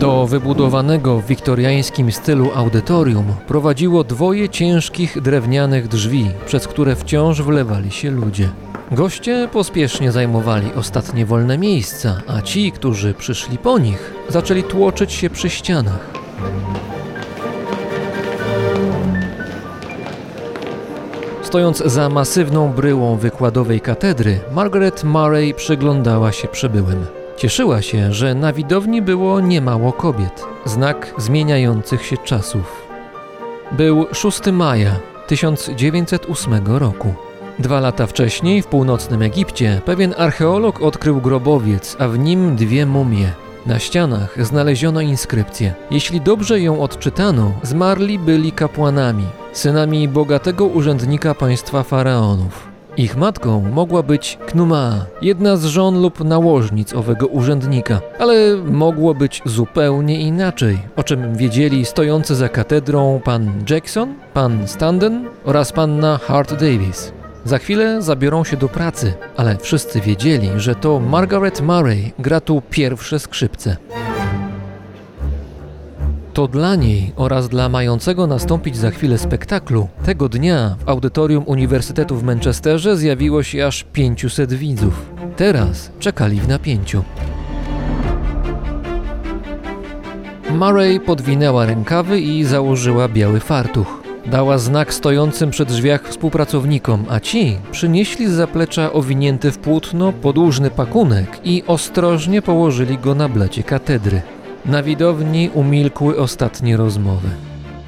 Do wybudowanego w wiktoriańskim stylu audytorium prowadziło dwoje ciężkich drewnianych drzwi, przez które wciąż wlewali się ludzie. Goście pospiesznie zajmowali ostatnie wolne miejsca, a ci, którzy przyszli po nich, zaczęli tłoczyć się przy ścianach. Stojąc za masywną bryłą wykładowej katedry, Margaret Murray przyglądała się przybyłym. Cieszyła się, że na widowni było niemało kobiet, znak zmieniających się czasów. Był 6 maja 1908 roku. 2 lata wcześniej w północnym Egipcie pewien archeolog odkrył grobowiec, a w nim dwie mumie. Na ścianach znaleziono inskrypcję. Jeśli dobrze ją odczytano, zmarli byli kapłanami, synami bogatego urzędnika państwa faraonów. Ich matką mogła być Knuma, jedna z żon lub nałożnic owego urzędnika, ale mogło być zupełnie inaczej, o czym wiedzieli stojący za katedrą pan Jackson, pan Standen oraz panna Hart Davis. Za chwilę zabiorą się do pracy, ale wszyscy wiedzieli, że to Margaret Murray gra tu pierwsze skrzypce. To dla niej oraz dla mającego nastąpić za chwilę spektaklu tego dnia w audytorium Uniwersytetu w Manchesterze zjawiło się aż 500 widzów. Teraz czekali w napięciu. Murray podwinęła rękawy i założyła biały fartuch. Dała znak stojącym przy drzwiach współpracownikom, a ci przynieśli z zaplecza owinięty w płótno podłużny pakunek i ostrożnie położyli go na blacie katedry. Na widowni umilkły ostatnie rozmowy.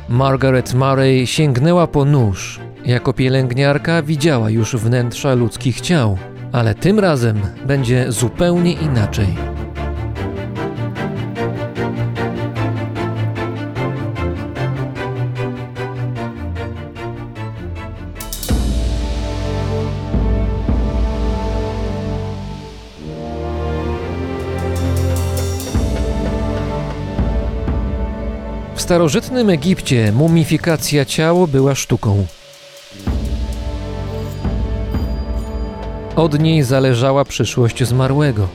Margaret Murray sięgnęła po nóż. Jako pielęgniarka widziała już wnętrza ludzkich ciał, ale tym razem będzie zupełnie inaczej. W starożytnym Egipcie mumifikacja ciała była sztuką. Od niej zależała przyszłość zmarłego.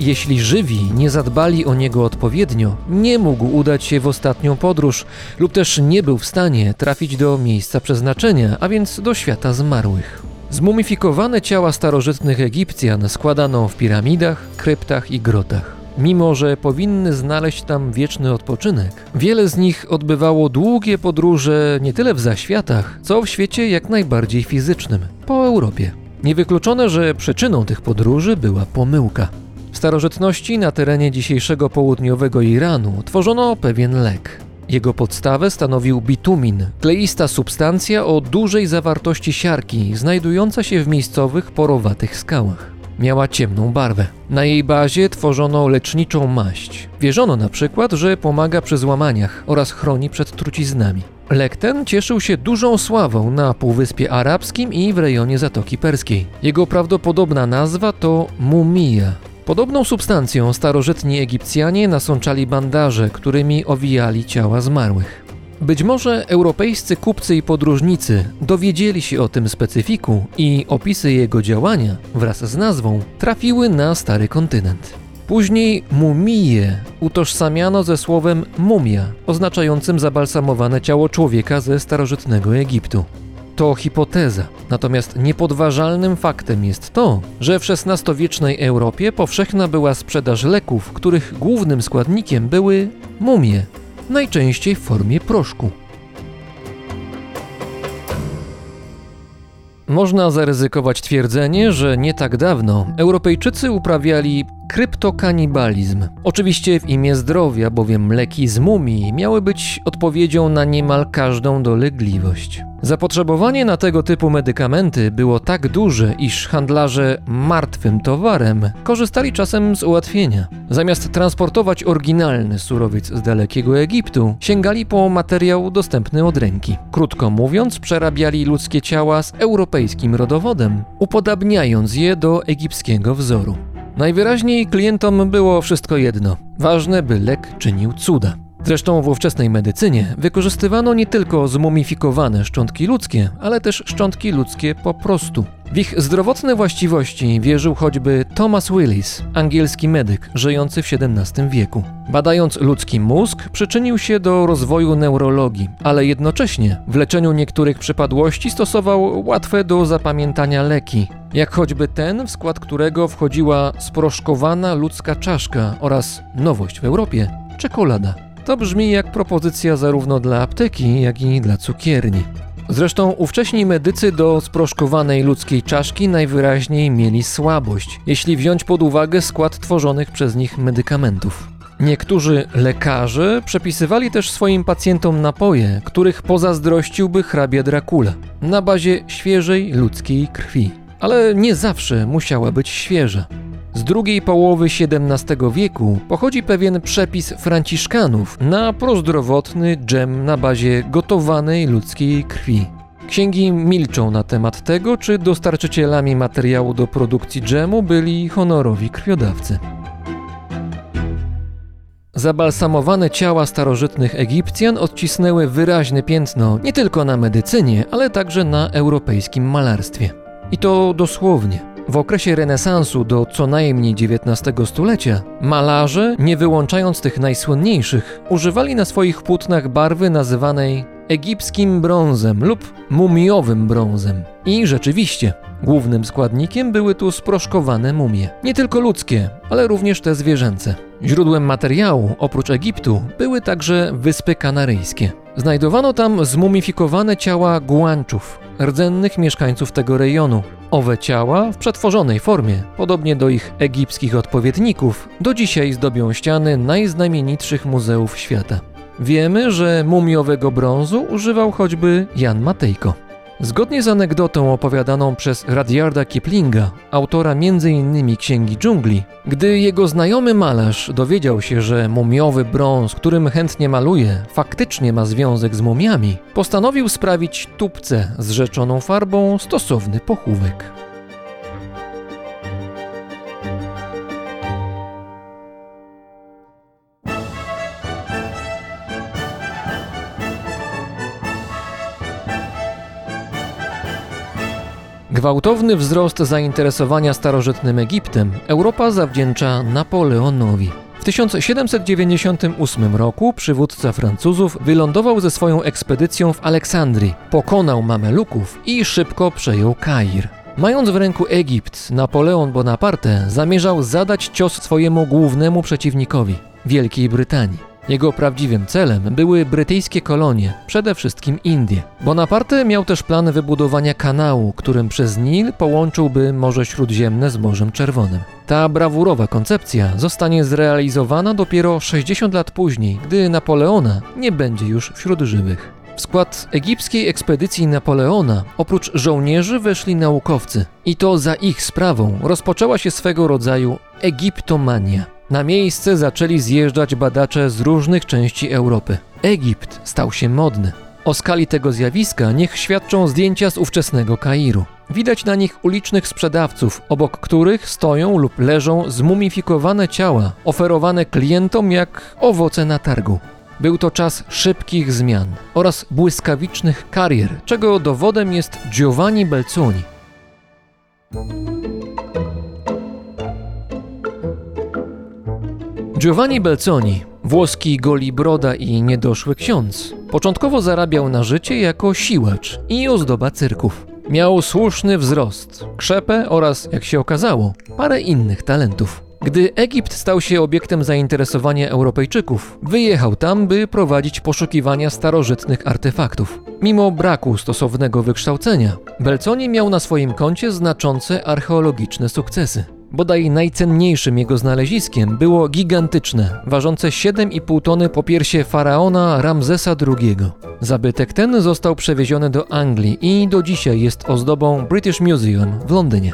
Jeśli żywi nie zadbali o niego odpowiednio, nie mógł udać się w ostatnią podróż lub też nie był w stanie trafić do miejsca przeznaczenia, a więc do świata zmarłych. Zmumifikowane ciała starożytnych Egipcjan składano w piramidach, kryptach i grotach. Mimo że powinny znaleźć tam wieczny odpoczynek, wiele z nich odbywało długie podróże nie tyle w zaświatach, co w świecie jak najbardziej fizycznym, po Europie. Niewykluczone, że przyczyną tych podróży była pomyłka. W starożytności na terenie dzisiejszego południowego Iranu tworzono pewien lek. Jego podstawę stanowił bitumin, kleista substancja o dużej zawartości siarki, znajdująca się w miejscowych porowatych skałach. Miała ciemną barwę. Na jej bazie tworzono leczniczą maść. Wierzono na przykład, że pomaga przy złamaniach oraz chroni przed truciznami. Lek ten cieszył się dużą sławą na Półwyspie Arabskim i w rejonie Zatoki Perskiej. Jego prawdopodobna nazwa to mumija. Podobną substancją starożytni Egipcjanie nasączali bandaże, którymi owijali ciała zmarłych. Być może europejscy kupcy i podróżnicy dowiedzieli się o tym specyfiku i opisy jego działania wraz z nazwą trafiły na stary kontynent. Później mumije utożsamiano ze słowem mumia, oznaczającym zabalsamowane ciało człowieka ze starożytnego Egiptu. To hipoteza, natomiast niepodważalnym faktem jest to, że w XVI-wiecznej Europie powszechna była sprzedaż leków, których głównym składnikiem były mumie. Najczęściej w formie proszku. Można zaryzykować twierdzenie, że nie tak dawno Europejczycy uprawiali kryptokanibalizm. Oczywiście w imię zdrowia, bowiem leki z mumii miały być odpowiedzią na niemal każdą dolegliwość. Zapotrzebowanie na tego typu medykamenty było tak duże, iż handlarze martwym towarem korzystali czasem z ułatwienia. Zamiast transportować oryginalny surowiec z dalekiego Egiptu, sięgali po materiał dostępny od ręki. Krótko mówiąc, przerabiali ludzkie ciała z europejskim rodowodem, upodabniając je do egipskiego wzoru. Najwyraźniej klientom było wszystko jedno. Ważne, by lek czynił cuda. Zresztą w ówczesnej medycynie wykorzystywano nie tylko zmumifikowane szczątki ludzkie, ale też szczątki ludzkie po prostu. W ich zdrowotne właściwości wierzył choćby Thomas Willis, angielski medyk żyjący w XVII wieku. Badając ludzki mózg, przyczynił się do rozwoju neurologii, ale jednocześnie w leczeniu niektórych przypadłości stosował łatwe do zapamiętania leki, jak choćby ten, w skład którego wchodziła sproszkowana ludzka czaszka oraz nowość w Europie – czekolada. To brzmi jak propozycja zarówno dla apteki, jak i dla cukierni. Zresztą ówcześni medycy do sproszkowanej ludzkiej czaszki najwyraźniej mieli słabość, jeśli wziąć pod uwagę skład tworzonych przez nich medykamentów. Niektórzy lekarze przepisywali też swoim pacjentom napoje, których pozazdrościłby hrabia Dracula, na bazie świeżej ludzkiej krwi. Ale nie zawsze musiała być świeża. Z drugiej połowy XVII wieku pochodzi pewien przepis franciszkanów na prozdrowotny dżem na bazie gotowanej ludzkiej krwi. Księgi milczą na temat tego, czy dostarczycielami materiału do produkcji dżemu byli honorowi krwiodawcy. Zabalsamowane ciała starożytnych Egipcjan odcisnęły wyraźne piętno nie tylko na medycynie, ale także na europejskim malarstwie. I to dosłownie. W okresie renesansu do co najmniej XIX stulecia malarze, nie wyłączając tych najsłynniejszych, używali na swoich płótnach barwy nazywanej egipskim brązem lub mumiowym brązem. I rzeczywiście, głównym składnikiem były tu sproszkowane mumie. Nie tylko ludzkie, ale również te zwierzęce. Źródłem materiału, oprócz Egiptu, były także Wyspy Kanaryjskie. Znajdowano tam zmumifikowane ciała guanczów, rdzennych mieszkańców tego rejonu. Owe ciała w przetworzonej formie, podobnie do ich egipskich odpowiedników, do dzisiaj zdobią ściany najznamienitszych muzeów świata. Wiemy, że mumiowego brązu używał choćby Jan Matejko. Zgodnie z anegdotą opowiadaną przez Rudyarda Kiplinga, autora m.in. Księgi Dżungli, gdy jego znajomy malarz dowiedział się, że mumiowy brąz, którym chętnie maluje, faktycznie ma związek z mumiami, postanowił sprawić tubce z rzeczoną farbą stosowny pochówek. Gwałtowny wzrost zainteresowania starożytnym Egiptem Europa zawdzięcza Napoleonowi. W 1798 roku przywódca Francuzów wylądował ze swoją ekspedycją w Aleksandrii, pokonał Mameluków i szybko przejął Kair. Mając w ręku Egipt, Napoleon Bonaparte zamierzał zadać cios swojemu głównemu przeciwnikowi – Wielkiej Brytanii. Jego prawdziwym celem były brytyjskie kolonie, przede wszystkim Indie. Bonaparte miał też plan wybudowania kanału, którym przez Nil połączyłby Morze Śródziemne z Morzem Czerwonym. Ta brawurowa koncepcja zostanie zrealizowana dopiero 60 lat później, gdy Napoleona nie będzie już wśród żywych. W skład egipskiej ekspedycji Napoleona oprócz żołnierzy weszli naukowcy i to za ich sprawą rozpoczęła się swego rodzaju egiptomania. Na miejsce zaczęli zjeżdżać badacze z różnych części Europy. Egipt stał się modny. O skali tego zjawiska niech świadczą zdjęcia z ówczesnego Kairu. Widać na nich ulicznych sprzedawców, obok których stoją lub leżą zmumifikowane ciała, oferowane klientom jak owoce na targu. Był to czas szybkich zmian oraz błyskawicznych karier, czego dowodem jest Giovanni Belzoni. Giovanni Belzoni, włoski golibroda i niedoszły ksiądz, początkowo zarabiał na życie jako siłacz i ozdoba cyrków. Miał słuszny wzrost, krzepę oraz, jak się okazało, parę innych talentów. Gdy Egipt stał się obiektem zainteresowania Europejczyków, wyjechał tam, by prowadzić poszukiwania starożytnych artefaktów. Mimo braku stosownego wykształcenia, Belzoni miał na swoim koncie znaczące archeologiczne sukcesy. Bodaj najcenniejszym jego znaleziskiem było gigantyczne, ważące 7,5 tony popiersie faraona Ramzesa II. Zabytek ten został przewieziony do Anglii i do dzisiaj jest ozdobą British Museum w Londynie.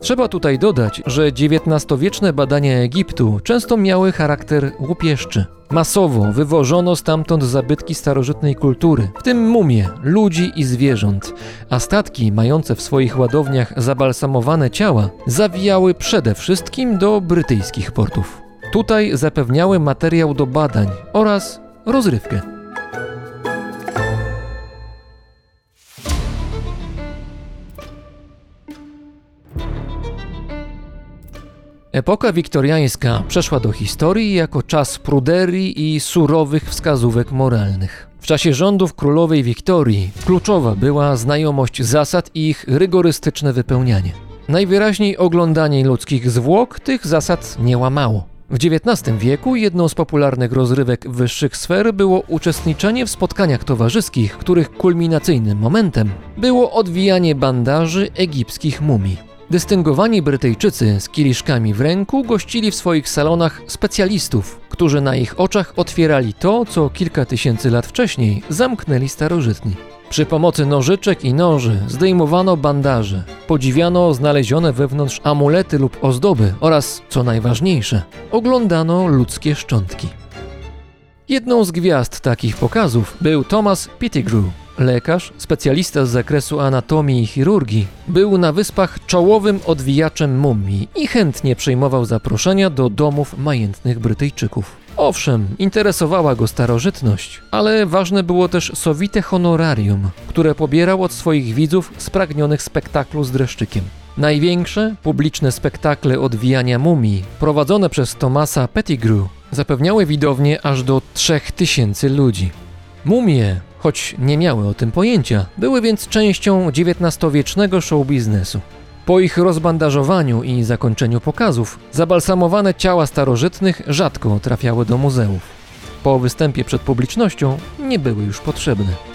Trzeba tutaj dodać, że XIX-wieczne badania Egiptu często miały charakter łupieszczy. Masowo wywożono stamtąd zabytki starożytnej kultury, w tym mumie, ludzi i zwierząt, a statki mające w swoich ładowniach zabalsamowane ciała zawijały przede wszystkim do brytyjskich portów. Tutaj zapewniały materiał do badań oraz rozrywkę. Epoka wiktoriańska przeszła do historii jako czas pruderii i surowych wskazówek moralnych. W czasie rządów królowej Wiktorii kluczowa była znajomość zasad i ich rygorystyczne wypełnianie. Najwyraźniej oglądanie ludzkich zwłok tych zasad nie łamało. W XIX wieku jedną z popularnych rozrywek wyższych sfer było uczestniczenie w spotkaniach towarzyskich, których kulminacyjnym momentem było odwijanie bandaży egipskich mumii. Dystyngowani Brytyjczycy z kieliszkami w ręku gościli w swoich salonach specjalistów, którzy na ich oczach otwierali to, co kilka tysięcy lat wcześniej zamknęli starożytni. Przy pomocy nożyczek i noży zdejmowano bandaże, podziwiano znalezione wewnątrz amulety lub ozdoby oraz, co najważniejsze, oglądano ludzkie szczątki. Jedną z gwiazd takich pokazów był Thomas Pitigrew. Lekarz, specjalista z zakresu anatomii i chirurgii, był na wyspach czołowym odwijaczem mumii i chętnie przyjmował zaproszenia do domów majętnych Brytyjczyków. Owszem, interesowała go starożytność, ale ważne było też sowite honorarium, które pobierał od swoich widzów spragnionych spektaklu z dreszczykiem. Największe publiczne spektakle odwijania mumii prowadzone przez Thomasa Pettigrew zapewniały widownię aż do 3000 ludzi. Mumie, choć nie miały o tym pojęcia, były więc częścią XIX-wiecznego show biznesu. Po ich rozbandażowaniu i zakończeniu pokazów, zabalsamowane ciała starożytnych rzadko trafiały do muzeów. Po występie przed publicznością nie były już potrzebne.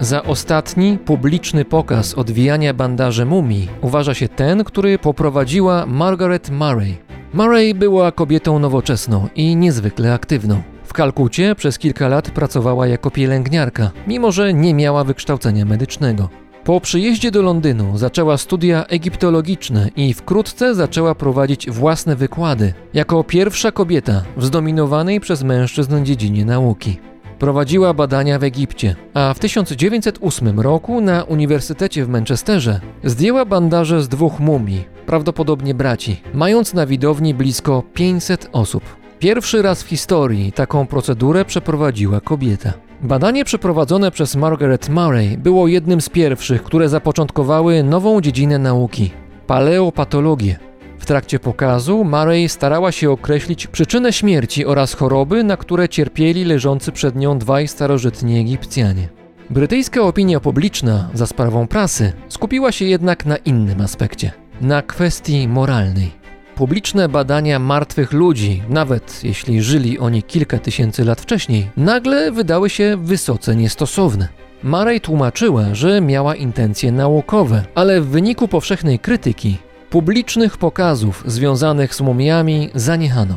Za ostatni publiczny pokaz odwijania bandaży mumii uważa się ten, który poprowadziła Margaret Murray. Murray była kobietą nowoczesną i niezwykle aktywną. W Kalkucie przez kilka lat pracowała jako pielęgniarka, mimo że nie miała wykształcenia medycznego. Po przyjeździe do Londynu zaczęła studia egiptologiczne i wkrótce zaczęła prowadzić własne wykłady, jako pierwsza kobieta w zdominowanej przez mężczyzn dziedzinie nauki. Prowadziła badania w Egipcie, a w 1908 roku na Uniwersytecie w Manchesterze zdjęła bandaże z dwóch mumii, prawdopodobnie braci, mając na widowni blisko 500 osób. Pierwszy raz w historii taką procedurę przeprowadziła kobieta. Badanie przeprowadzone przez Margaret Murray było jednym z pierwszych, które zapoczątkowały nową dziedzinę nauki – paleopatologię. W trakcie pokazu Murray starała się określić przyczynę śmierci oraz choroby, na które cierpieli leżący przed nią dwaj starożytni Egipcjanie. Brytyjska opinia publiczna, za sprawą prasy, skupiła się jednak na innym aspekcie – na kwestii moralnej. Publiczne badania martwych ludzi, nawet jeśli żyli oni kilka tysięcy lat wcześniej, nagle wydały się wysoce niestosowne. Murray tłumaczyła, że miała intencje naukowe, ale w wyniku powszechnej krytyki publicznych pokazów związanych z mumiami zaniechano.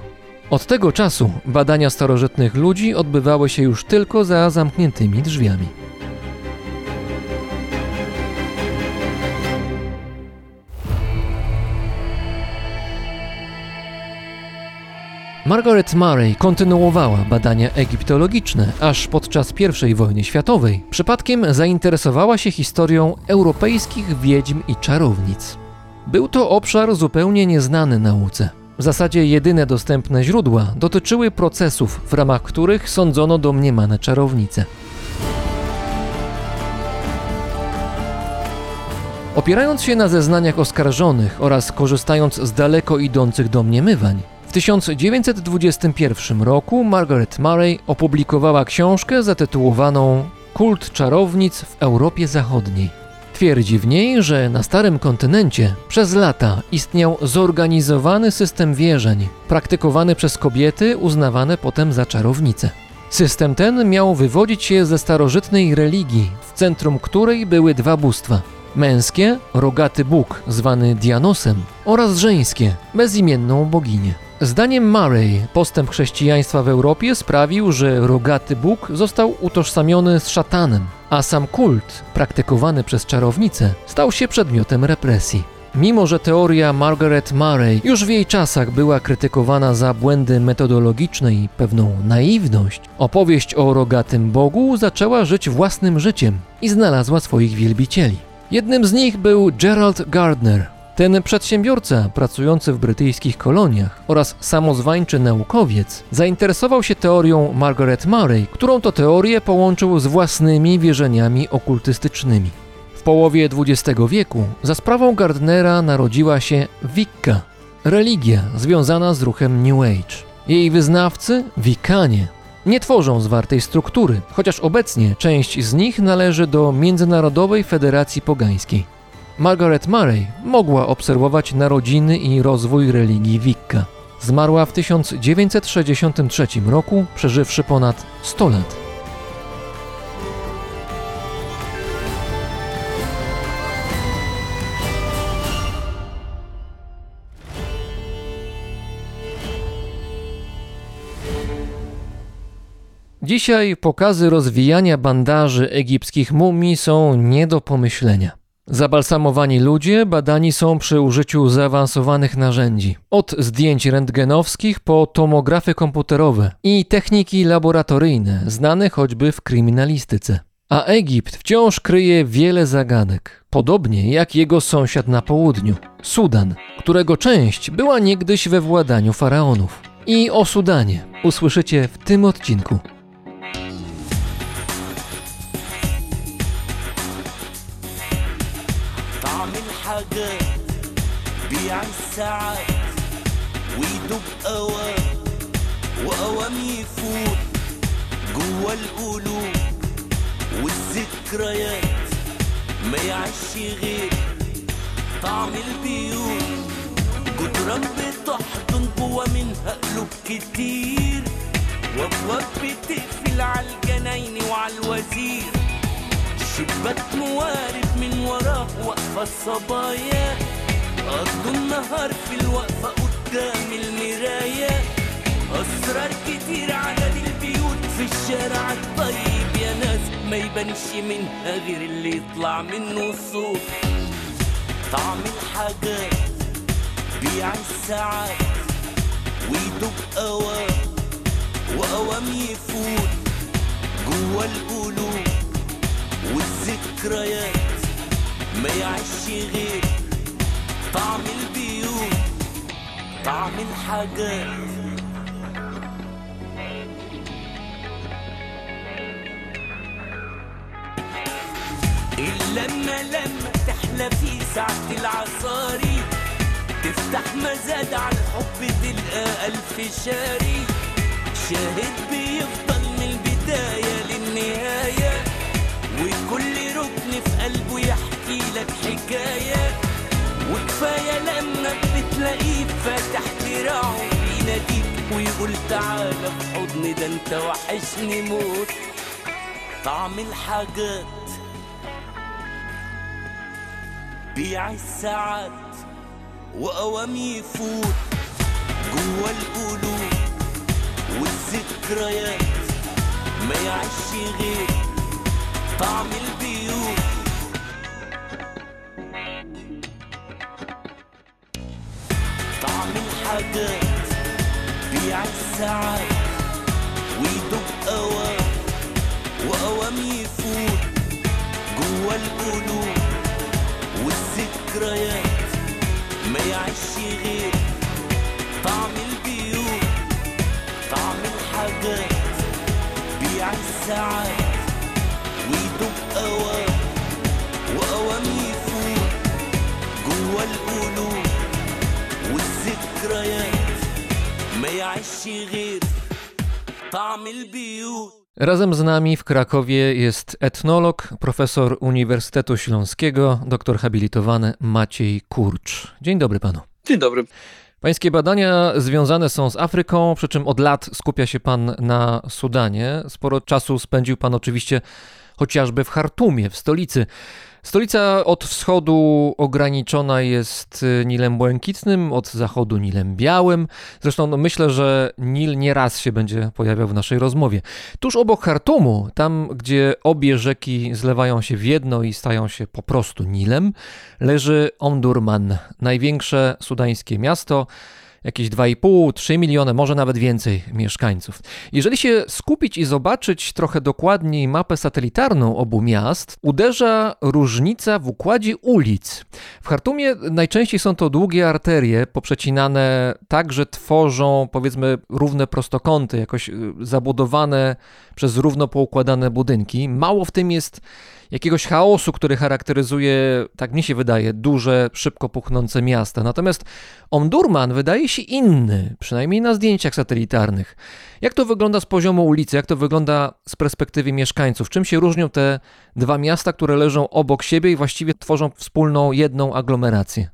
Od tego czasu badania starożytnych ludzi odbywały się już tylko za zamkniętymi drzwiami. Margaret Murray kontynuowała badania egiptologiczne, aż podczas I wojny światowej przypadkiem zainteresowała się historią europejskich wiedźm i czarownic. Był to obszar zupełnie nieznany nauce. W zasadzie jedyne dostępne źródła dotyczyły procesów, w ramach których sądzono domniemane czarownice. Opierając się na zeznaniach oskarżonych oraz korzystając z daleko idących domniemywań, W 1921 roku Margaret Murray opublikowała książkę zatytułowaną Kult czarownic w Europie Zachodniej. Twierdzi w niej, że na starym kontynencie przez lata istniał zorganizowany system wierzeń, praktykowany przez kobiety uznawane potem za czarownice. System ten miał wywodzić się ze starożytnej religii, w centrum której były dwa bóstwa. Męskie, rogaty bóg zwany Dianosem oraz żeńskie, bezimienną boginię. Zdaniem Murray postęp chrześcijaństwa w Europie sprawił, że rogaty bóg został utożsamiony z szatanem, a sam kult praktykowany przez czarownice stał się przedmiotem represji. Mimo że teoria Margaret Murray już w jej czasach była krytykowana za błędy metodologiczne i pewną naiwność, opowieść o rogatym bogu zaczęła żyć własnym życiem i znalazła swoich wielbicieli. Jednym z nich był Gerald Gardner. Ten przedsiębiorca pracujący w brytyjskich koloniach oraz samozwańczy naukowiec zainteresował się teorią Margaret Murray, którą to teorię połączył z własnymi wierzeniami okultystycznymi. W połowie XX wieku za sprawą Gardnera narodziła się Wicca, religia związana z ruchem New Age. Jej wyznawcy, Wiccanie, nie tworzą zwartej struktury, chociaż obecnie część z nich należy do Międzynarodowej Federacji Pogańskiej. Margaret Murray mogła obserwować narodziny i rozwój religii Wicca. Zmarła w 1963 roku, przeżywszy ponad 100 lat. Dzisiaj pokazy rozwijania bandaży egipskich mumii są nie do pomyślenia. Zabalsamowani ludzie badani są przy użyciu zaawansowanych narzędzi, od zdjęć rentgenowskich po tomografy komputerowe i techniki laboratoryjne, znane choćby w kryminalistyce. A Egipt wciąż kryje wiele zagadek, podobnie jak jego sąsiad na południu, Sudan, którego część była niegdyś we władaniu faraonów. I o Sudanie usłyszycie w tym odcinku. بيع الساعات ويدوب قوام وقوام يفوت جوا القلوب والذكريات ما يعيش غير طعم البيوت جدران بتحضن جوا منها قلوب كتير وابواب بتقفل على الجناين وعلى الوزير شباك موارد من وراه واقفه الصبايا قضوا النهار في الوقفة قدام المراية أسرار كتير عدد البيوت في الشارع الطيب يا ناس ما يبانش منها غير اللي يطلع منه صوت طعم الحاجات بيع الساعات ويدوب قوام وقوام يفوت جوا القلوب والذكريات ما يعيش غير طعم البيوت طعم الحاجات اللمة لما تحلى في ساعة العصاري تفتح مزاد على الحب تلقى ألف شاري شاهد بيفضل من البداية للنهاية وكل ركن في قلبه يحكي لك حكاية وكفاية لما بتلاقيه فاتح دراعه يناديك ويقول تعالى في حضني ده انت وحشني موت طعم الحاجات بيع الساعات وقوام يفوت جوا القلوب والذكريات ما يعيش غير طعم البيوت حاجات بيع الساعات ويدوب قوام وقوام يفوت جوا القلوب والذكريات ما يعيش غير طعم البيوت طعم الحاجات بيع الساعات ويدوب قوام وقوام يفوت جوا القلوب والذكريات Razem z nami w Krakowie jest etnolog, profesor Uniwersytetu Śląskiego, doktor habilitowany Maciej Kurcz. Dzień dobry panu. Dzień dobry. Pańskie badania związane są z Afryką, przy czym od lat skupia się pan na Sudanie. Sporo czasu spędził pan oczywiście chociażby w Chartumie, w stolicy. Stolica od wschodu ograniczona jest Nilem Błękitnym, od zachodu Nilem Białym. Zresztą myślę, że Nil nieraz się będzie pojawiał w naszej rozmowie. Tuż obok Chartumu, tam gdzie obie rzeki zlewają się w jedno i stają się po prostu Nilem, leży Omdurman, największe sudańskie miasto. Jakieś 2,5-3 miliony, może nawet więcej mieszkańców. Jeżeli się skupić i zobaczyć trochę dokładniej mapę satelitarną obu miast, uderza różnica w układzie ulic. W Chartumie najczęściej są to długie arterie poprzecinane tak, że tworzą powiedzmy równe prostokąty, jakoś zabudowane przez równo poukładane budynki. Mało w tym jest jakiegoś chaosu, który charakteryzuje, tak mi się wydaje, duże, szybko puchnące miasta. Natomiast Omdurman wydaje się inny, przynajmniej na zdjęciach satelitarnych. Jak to wygląda z poziomu ulicy? Jak to wygląda z perspektywy mieszkańców? Czym się różnią te dwa miasta, które leżą obok siebie i właściwie tworzą wspólną, jedną aglomerację?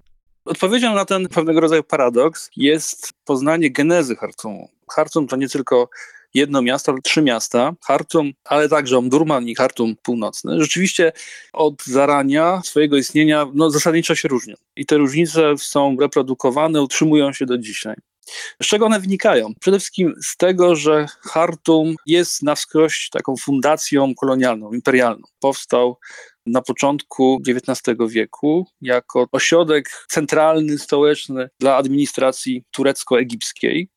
Odpowiedzią na ten pewnego rodzaju paradoks jest poznanie genezy Chartumu. Chartum to nie tylko jedno miasto, ale trzy miasta, Chartum, ale także Omdurman i Chartum Północny, rzeczywiście od zarania swojego istnienia zasadniczo się różnią. I te różnice są reprodukowane, utrzymują się do dzisiaj. Z czego one wynikają? Przede wszystkim z tego, że Chartum jest na wskroś taką fundacją kolonialną, imperialną. Powstał na początku XIX wieku jako ośrodek centralny, stołeczny dla administracji turecko-egipskiej,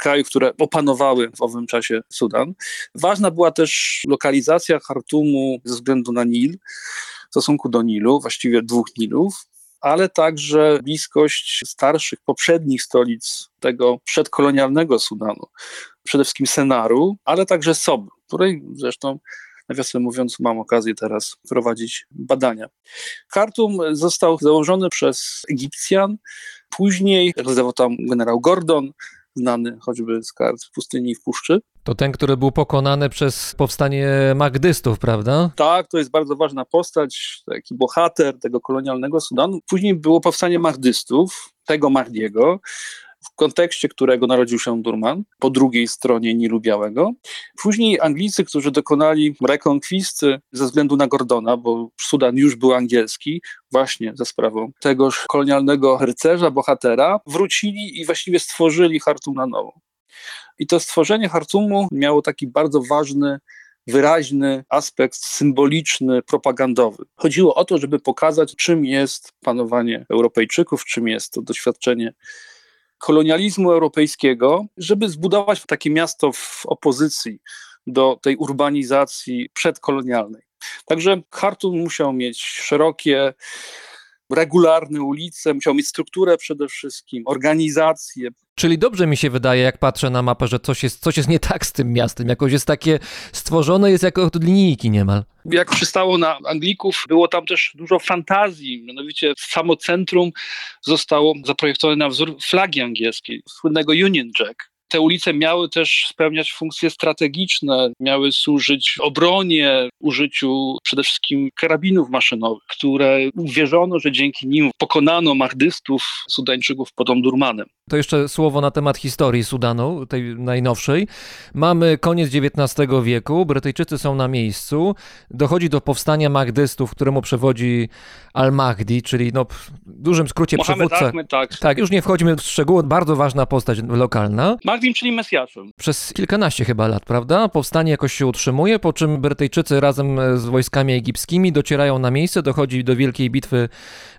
kraju, które opanowały w owym czasie Sudan. Ważna była też lokalizacja Chartumu ze względu na Nil, w stosunku do Nilu, właściwie dwóch Nilów, ale także bliskość starszych, poprzednich stolic tego przedkolonialnego Sudanu, przede wszystkim Senaru, ale także Soby, której zresztą, nawiasem mówiąc, mam okazję teraz prowadzić badania. Chartum został założony przez Egipcjan, później zdawał tam generał Gordon, znany choćby z kart w pustyni i w puszczy. To ten, który był pokonany przez powstanie Mahdystów, prawda? Tak, to jest bardzo ważna postać, taki bohater tego kolonialnego Sudanu. Później było powstanie Mahdystów, tego Mahdiego, w kontekście którego narodził się Omdurman, po drugiej stronie Nilu Białego. Później Anglicy, którzy dokonali rekonkwisty ze względu na Gordona, bo Sudan już był angielski, właśnie za sprawą tegoż kolonialnego rycerza, bohatera, wrócili i właściwie stworzyli Chartum na nowo. I to stworzenie Chartumu miało taki bardzo ważny, wyraźny aspekt symboliczny, propagandowy. Chodziło o to, żeby pokazać, czym jest panowanie Europejczyków, czym jest to doświadczenie kolonializmu europejskiego, żeby zbudować takie miasto w opozycji do tej urbanizacji przedkolonialnej. Także Chartum musiał mieć szerokie, regularne ulice, musiał mieć strukturę przede wszystkim, organizację. Czyli dobrze mi się wydaje, jak patrzę na mapę, że coś jest nie tak z tym miastem, jakoś jest takie stworzone, jest jako od linijki niemal. Jak przystało na Anglików, było tam też dużo fantazji, mianowicie samo centrum zostało zaprojektowane na wzór flagi angielskiej, słynnego Union Jack. Te ulice miały też spełniać funkcje strategiczne, miały służyć obronie, użyciu przede wszystkim karabinów maszynowych, które uwierzono, że dzięki nim pokonano Mahdystów, Sudańczyków pod Omdurmanem. To jeszcze słowo na temat historii Sudanu, tej najnowszej. Mamy koniec XIX wieku, Brytyjczycy są na miejscu, dochodzi do powstania Mahdystów, któremu przewodzi Al-Mahdi, czyli w dużym skrócie przywódca. Ahmed, tak, już nie wchodzimy w szczegóły, bardzo ważna postać lokalna. Mahdim, czyli Mesjaszem. Przez kilkanaście chyba lat, prawda? Powstanie jakoś się utrzymuje, po czym Brytyjczycy razem z wojskami egipskimi docierają na miejsce, dochodzi do wielkiej bitwy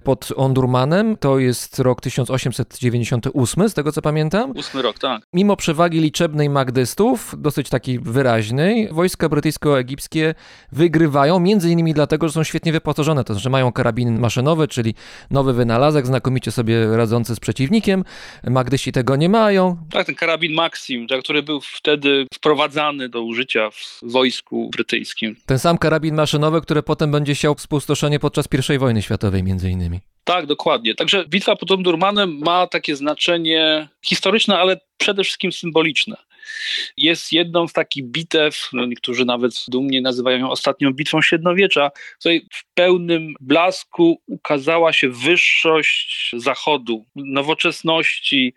pod Omdurmanem, to jest rok 1898, z tego co pamiętam. 8 rok, tak. Mimo przewagi liczebnej Mahdystów, dosyć takiej wyraźnej, wojska brytyjsko-egipskie wygrywają, między innymi dlatego, że są świetnie wyposażone, to znaczy mają karabin maszynowy, czyli nowy wynalazek, znakomicie sobie radzący z przeciwnikiem. Maghdyści tego nie mają. Tak, ten karabin Maxim, który był wtedy wprowadzany do użycia w wojsku brytyjskim. Ten sam karabin maszynowy, który potem będzie siał spustoszenie podczas I wojny światowej między innymi. Tak, dokładnie. Także bitwa pod Omdurmanem ma takie znaczenie historyczne, ale przede wszystkim symboliczne. Jest jedną z takich bitew, niektórzy nawet dumnie nazywają ją ostatnią bitwą średniowiecza, w której w pełnym blasku ukazała się wyższość Zachodu, nowoczesności,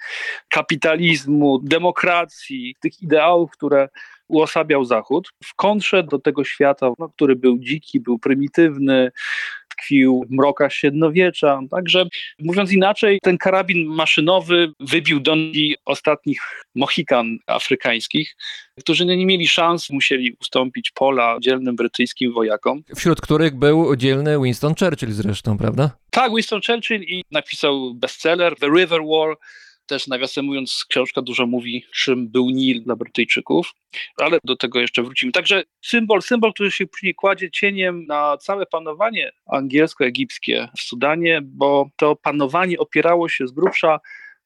kapitalizmu, demokracji, tych ideałów, które uosabiał Zachód. W kontrze do tego świata, który był dziki, był prymitywny, tkwił w mrokach średniowiecza. Także mówiąc inaczej, ten karabin maszynowy wybił do nogi ostatnich Mohikan afrykańskich, którzy nie mieli szans, musieli ustąpić pola dzielnym brytyjskim wojakom. Wśród których był dzielny Winston Churchill zresztą, prawda? Tak, Winston Churchill i napisał bestseller The River War. Też nawiasem mówiąc, książka dużo mówi, czym był Nil dla Brytyjczyków, ale do tego jeszcze wrócimy. Także symbol, który się później kładzie cieniem na całe panowanie angielsko-egipskie w Sudanie, bo to panowanie opierało się z grubsza,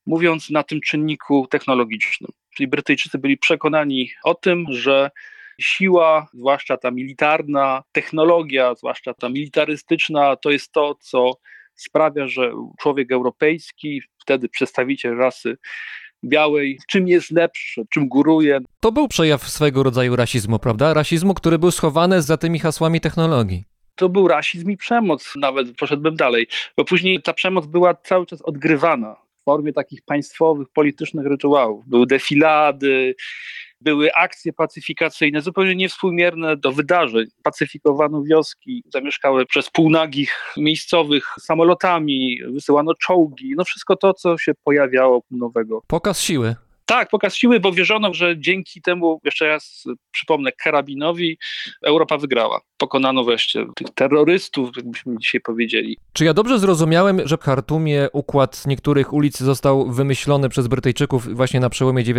mówiąc, na tym czynniku technologicznym. Czyli Brytyjczycy byli przekonani o tym, że siła, zwłaszcza ta militarna, technologia, zwłaszcza ta militarystyczna, to jest to, co sprawia, że człowiek europejski, wtedy przedstawiciel rasy białej, czym jest lepszy, czym góruje. To był przejaw swego rodzaju rasizmu, prawda? Rasizmu, który był schowany za tymi hasłami technologii. To był rasizm i przemoc, nawet poszedłbym dalej, bo później ta przemoc była cały czas odgrywana w formie takich państwowych, politycznych rytuałów. Były defilady, były akcje pacyfikacyjne, zupełnie niewspółmierne do wydarzeń. Pacyfikowano wioski, zamieszkałe przez półnagich miejscowych samolotami, wysyłano czołgi. No wszystko to, co się pojawiało nowego. Pokaz siły. Tak, pokaz siły, bo wierzono, że dzięki temu, jeszcze raz przypomnę, karabinowi Europa wygrała. Pokonano wreszcie tych terrorystów, jakbyśmy dzisiaj powiedzieli. Czy ja dobrze zrozumiałem, że w Chartumie układ niektórych ulic został wymyślony przez Brytyjczyków właśnie na przełomie XIX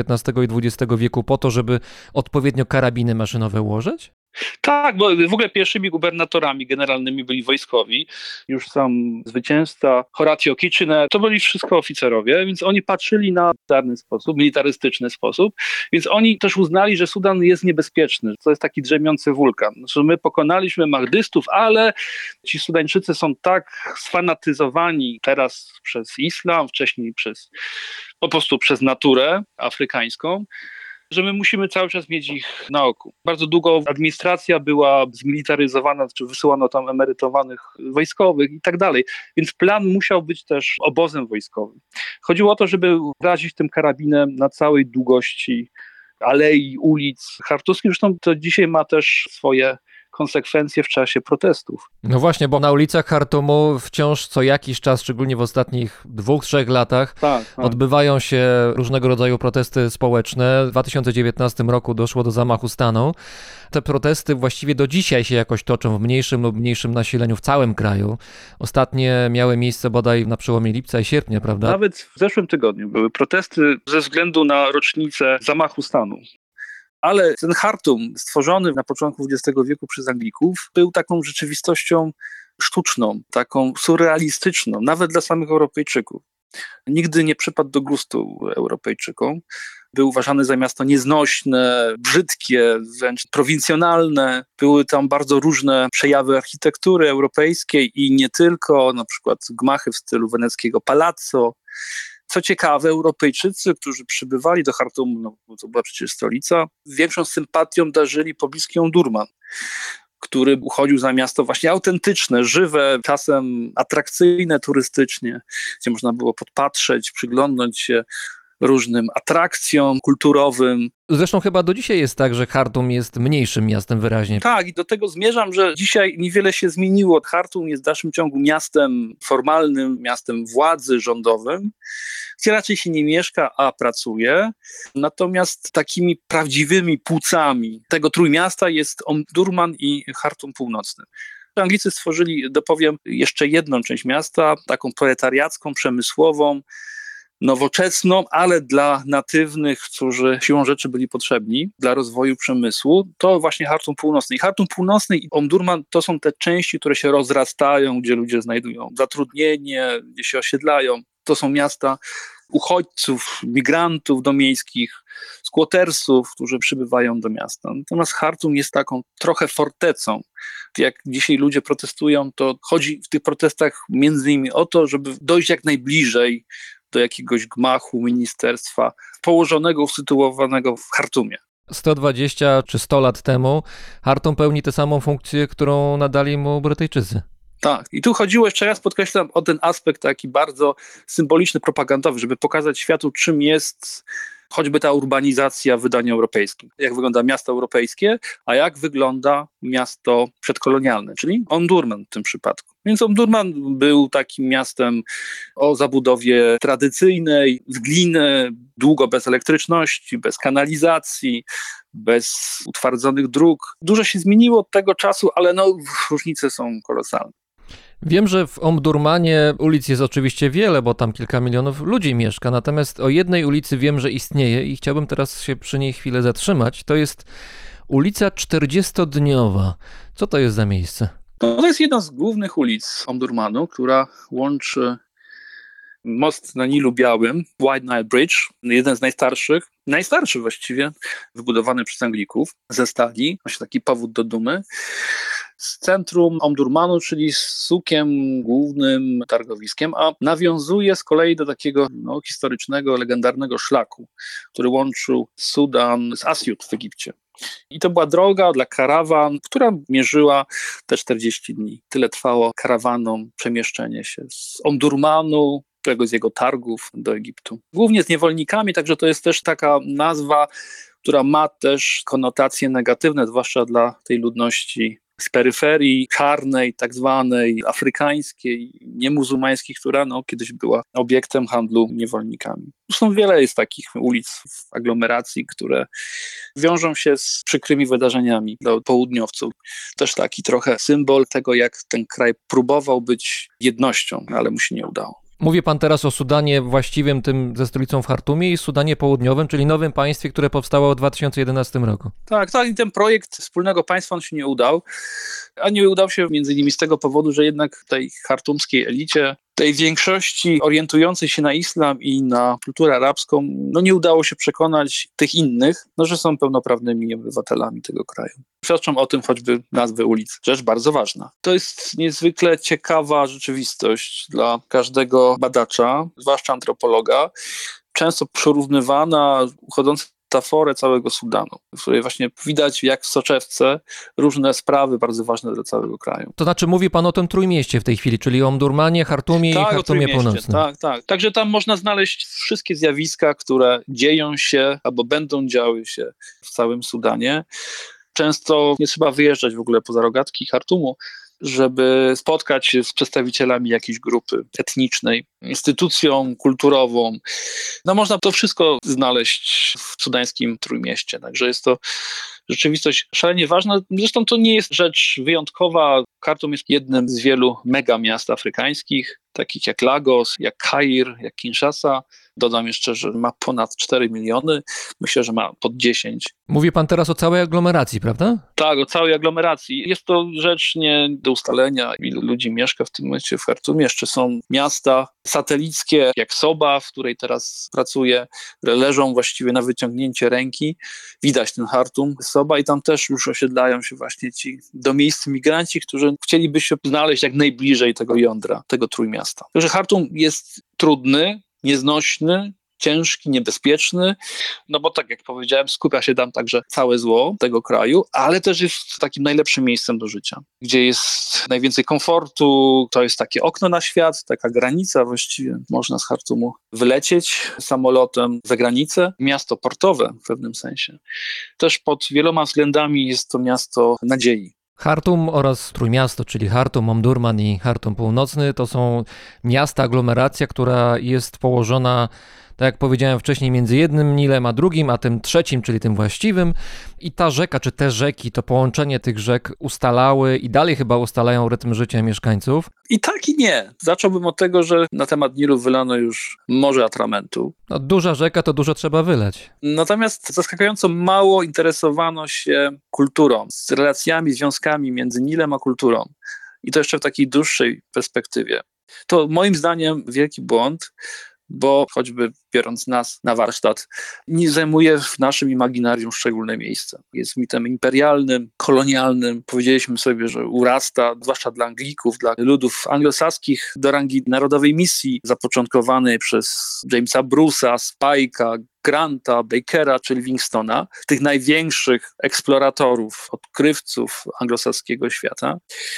i XX wieku po to, żeby odpowiednio karabiny maszynowe ułożyć? Tak, bo w ogóle pierwszymi gubernatorami generalnymi byli wojskowi, już sam zwycięzca Horatio Kitchener, to byli wszystko oficerowie, więc oni patrzyli na militarny sposób, militarystyczny sposób, więc oni też uznali, że Sudan jest niebezpieczny, to jest taki drzemiący wulkan, znaczy, my pokonaliśmy Mahdystów, ale ci Sudańczycy są tak sfanatyzowani teraz przez islam, wcześniej po prostu przez naturę afrykańską, że my musimy cały czas mieć ich na oku. Bardzo długo administracja była zmilitaryzowana, czy wysyłano tam emerytowanych wojskowych i tak dalej. Więc plan musiał być też obozem wojskowym. Chodziło o to, żeby razić tym karabinem na całej długości alei, ulic chartuskich. Zresztą to dzisiaj ma też swoje konsekwencje w czasie protestów. No właśnie, bo na ulicach Chartumu wciąż co jakiś czas, szczególnie w ostatnich 2-3 latach, odbywają się różnego rodzaju protesty społeczne. W 2019 roku doszło do zamachu stanu. Te protesty właściwie do dzisiaj się jakoś toczą w mniejszym lub mniejszym nasileniu w całym kraju. Ostatnie miały miejsce bodaj na przełomie lipca i sierpnia, prawda? Nawet w zeszłym tygodniu były protesty ze względu na rocznicę zamachu stanu. Ale ten Chartum, stworzony na początku XX wieku przez Anglików, był taką rzeczywistością sztuczną, taką surrealistyczną, nawet dla samych Europejczyków. Nigdy nie przypadł do gustu Europejczykom. Był uważany za miasto nieznośne, brzydkie, wręcz prowincjonalne. Były tam bardzo różne przejawy architektury europejskiej i nie tylko, na przykład gmachy w stylu weneckiego palazzo. Co ciekawe, Europejczycy, którzy przybywali do Chartumu, no to była przecież stolica, większą sympatią darzyli pobliski Omdurman, który uchodził za miasto właśnie autentyczne, żywe, czasem atrakcyjne turystycznie, gdzie można było podpatrzeć, przyglądnąć się różnym atrakcjom kulturowym. Zresztą chyba do dzisiaj jest tak, że Chartum jest mniejszym miastem wyraźnie. Tak, i do tego zmierzam, że dzisiaj niewiele się zmieniło. Chartum jest w dalszym ciągu miastem formalnym, miastem władzy rządowym, gdzie raczej się nie mieszka, a pracuje. Natomiast takimi prawdziwymi płucami tego trójmiasta jest Omdurman i Chartum Północny. Anglicy stworzyli, dopowiem, jeszcze jedną część miasta, taką proletariacką, przemysłową, nowoczesną, ale dla natywnych, którzy siłą rzeczy byli potrzebni dla rozwoju przemysłu, to właśnie Chartum Północny. I Chartum Północny i Omdurman to są te części, które się rozrastają, gdzie ludzie znajdują zatrudnienie, gdzie się osiedlają. To są miasta uchodźców, migrantów domiejskich, skłotersów, którzy przybywają do miasta. Natomiast Chartum jest taką trochę fortecą. Jak dzisiaj ludzie protestują, to chodzi w tych protestach między innymi o to, żeby dojść jak najbliżej do jakiegoś gmachu ministerstwa położonego, usytuowanego w Chartumie. 120 czy 100 lat temu Chartum pełni tę samą funkcję, którą nadali mu Brytyjczycy. Tak, i tu chodziło, jeszcze raz podkreślam, o ten aspekt taki bardzo symboliczny, propagandowy, żeby pokazać światu, czym jest choćby ta urbanizacja w wydaniu europejskim. Jak wygląda miasto europejskie, a jak wygląda miasto przedkolonialne, czyli Omdurman w tym przypadku. Więc Omdurman był takim miastem o zabudowie tradycyjnej, z gliny, długo bez elektryczności, bez kanalizacji, bez utwardzonych dróg. Dużo się zmieniło od tego czasu, ale różnice są kolosalne. Wiem, że w Omdurmanie ulic jest oczywiście wiele, bo tam kilka milionów ludzi mieszka, natomiast o jednej ulicy wiem, że istnieje i chciałbym teraz się przy niej chwilę zatrzymać. To jest ulica 40-dniowa. Co to jest za miejsce? To jest jedna z głównych ulic Omdurmanu, która łączy most na Nilu Białym, White Nile Bridge, jeden z najstarszych, najstarszy właściwie, wybudowany przez Anglików ze stali, właśnie taki powód do dumy, z centrum Omdurmanu, czyli z sukiem głównym, targowiskiem, a nawiązuje z kolei do takiego historycznego, legendarnego szlaku, który łączył Sudan z Asjut w Egipcie. I to była droga dla karawan, która mierzyła te 40 dni. Tyle trwało karawanom przemieszczenie się z Omdurmanu, któregoś z jego targów, do Egiptu. Głównie z niewolnikami, także to jest też taka nazwa, która ma też konotacje negatywne, zwłaszcza dla tej ludności z peryferii czarnej, tak zwanej afrykańskiej, niemuzułmańskiej, która kiedyś była obiektem handlu niewolnikami. Zresztą wiele jest takich ulic w aglomeracji, które wiążą się z przykrymi wydarzeniami dla południowców. Też taki trochę symbol tego, jak ten kraj próbował być jednością, ale mu się nie udało. Mówi pan teraz o Sudanie właściwym, tym ze stolicą w Chartumie, i Sudanie Południowym, czyli nowym państwie, które powstało w 2011 roku. Tak, i ten projekt wspólnego państwa, on się nie udał. A nie udał się między innymi z tego powodu, że jednak tej chartumskiej elicie, tej większości orientującej się na islam i na kulturę arabską, nie udało się przekonać tych innych, że są pełnoprawnymi obywatelami tego kraju. Świadczą o tym choćby nazwy ulic. Rzecz bardzo ważna. To jest niezwykle ciekawa rzeczywistość dla każdego badacza, zwłaszcza antropologa, często przyrównywana, uchodząca metaforę całego Sudanu, w której właśnie widać jak w soczewce różne sprawy bardzo ważne dla całego kraju. To znaczy mówi pan o tym trójmieście w tej chwili, czyli o Omdurmanie, Chartumie i Chartumie Północnym. Tak. Także tam można znaleźć wszystkie zjawiska, które dzieją się albo będą działy się w całym Sudanie. Często nie trzeba wyjeżdżać w ogóle poza rogatki Chartumu, żeby spotkać się z przedstawicielami jakiejś grupy etnicznej, instytucją kulturową. Można to wszystko znaleźć w sudańskim Trójmieście. Także jest to rzeczywistość szalenie ważna. Zresztą to nie jest rzecz wyjątkowa. Chartum jest jednym z wielu megamiast afrykańskich, takich jak Lagos, jak Kair, jak Kinshasa. Dodam jeszcze, że ma ponad 4 miliony. Myślę, że ma pod 10. Mówi pan teraz o całej aglomeracji, prawda? Tak, o całej aglomeracji. Jest to rzecz nie do ustalenia, ilu ludzi mieszka w tym momencie w Chartumie. Jeszcze są miasta satelickie, jak Soba, w której teraz pracuję, leżą właściwie na wyciągnięcie ręki. Widać ten Chartum Soba i tam też już osiedlają się właśnie ci domiejscy migranci, którzy chcieliby się znaleźć jak najbliżej tego jądra, tego trójmiasta. Także Chartum jest trudny, nieznośny, ciężki, niebezpieczny, bo tak jak powiedziałem, skupia się tam także całe zło tego kraju, ale też jest takim najlepszym miejscem do życia, gdzie jest najwięcej komfortu, to jest takie okno na świat, taka granica właściwie, można z Chartumu wylecieć samolotem za granicę, miasto portowe w pewnym sensie. Też pod wieloma względami jest to miasto nadziei. Chartum oraz Trójmiasto, czyli Chartum, Omdurman i Chartum Północny, to są miasta, aglomeracja, która jest położona, tak jak powiedziałem wcześniej, między jednym Nilem a drugim, a tym trzecim, czyli tym właściwym. I ta rzeka, czy te rzeki, to połączenie tych rzek ustalały i dalej chyba ustalają rytm życia mieszkańców. I tak, i nie. Zacząłbym od tego, że na temat Nilu wylano już morze atramentu. Duża rzeka, to dużo trzeba wylać. Natomiast zaskakująco mało interesowano się kulturą, z relacjami, związkami między Nilem a kulturą. I to jeszcze w takiej dłuższej perspektywie. To moim zdaniem wielki błąd, bo choćby biorąc nas na warsztat, nie zajmuje w naszym imaginarium szczególne miejsce. Jest mitem imperialnym, kolonialnym. Powiedzieliśmy sobie, że urasta, zwłaszcza dla Anglików, dla ludów anglosaskich, do rangi narodowej misji zapoczątkowanej przez Jamesa Bruce'a, Spike'a, Granta, Bakera czy Livingstona, tych największych eksploratorów, odkrywców anglosaskiego świata.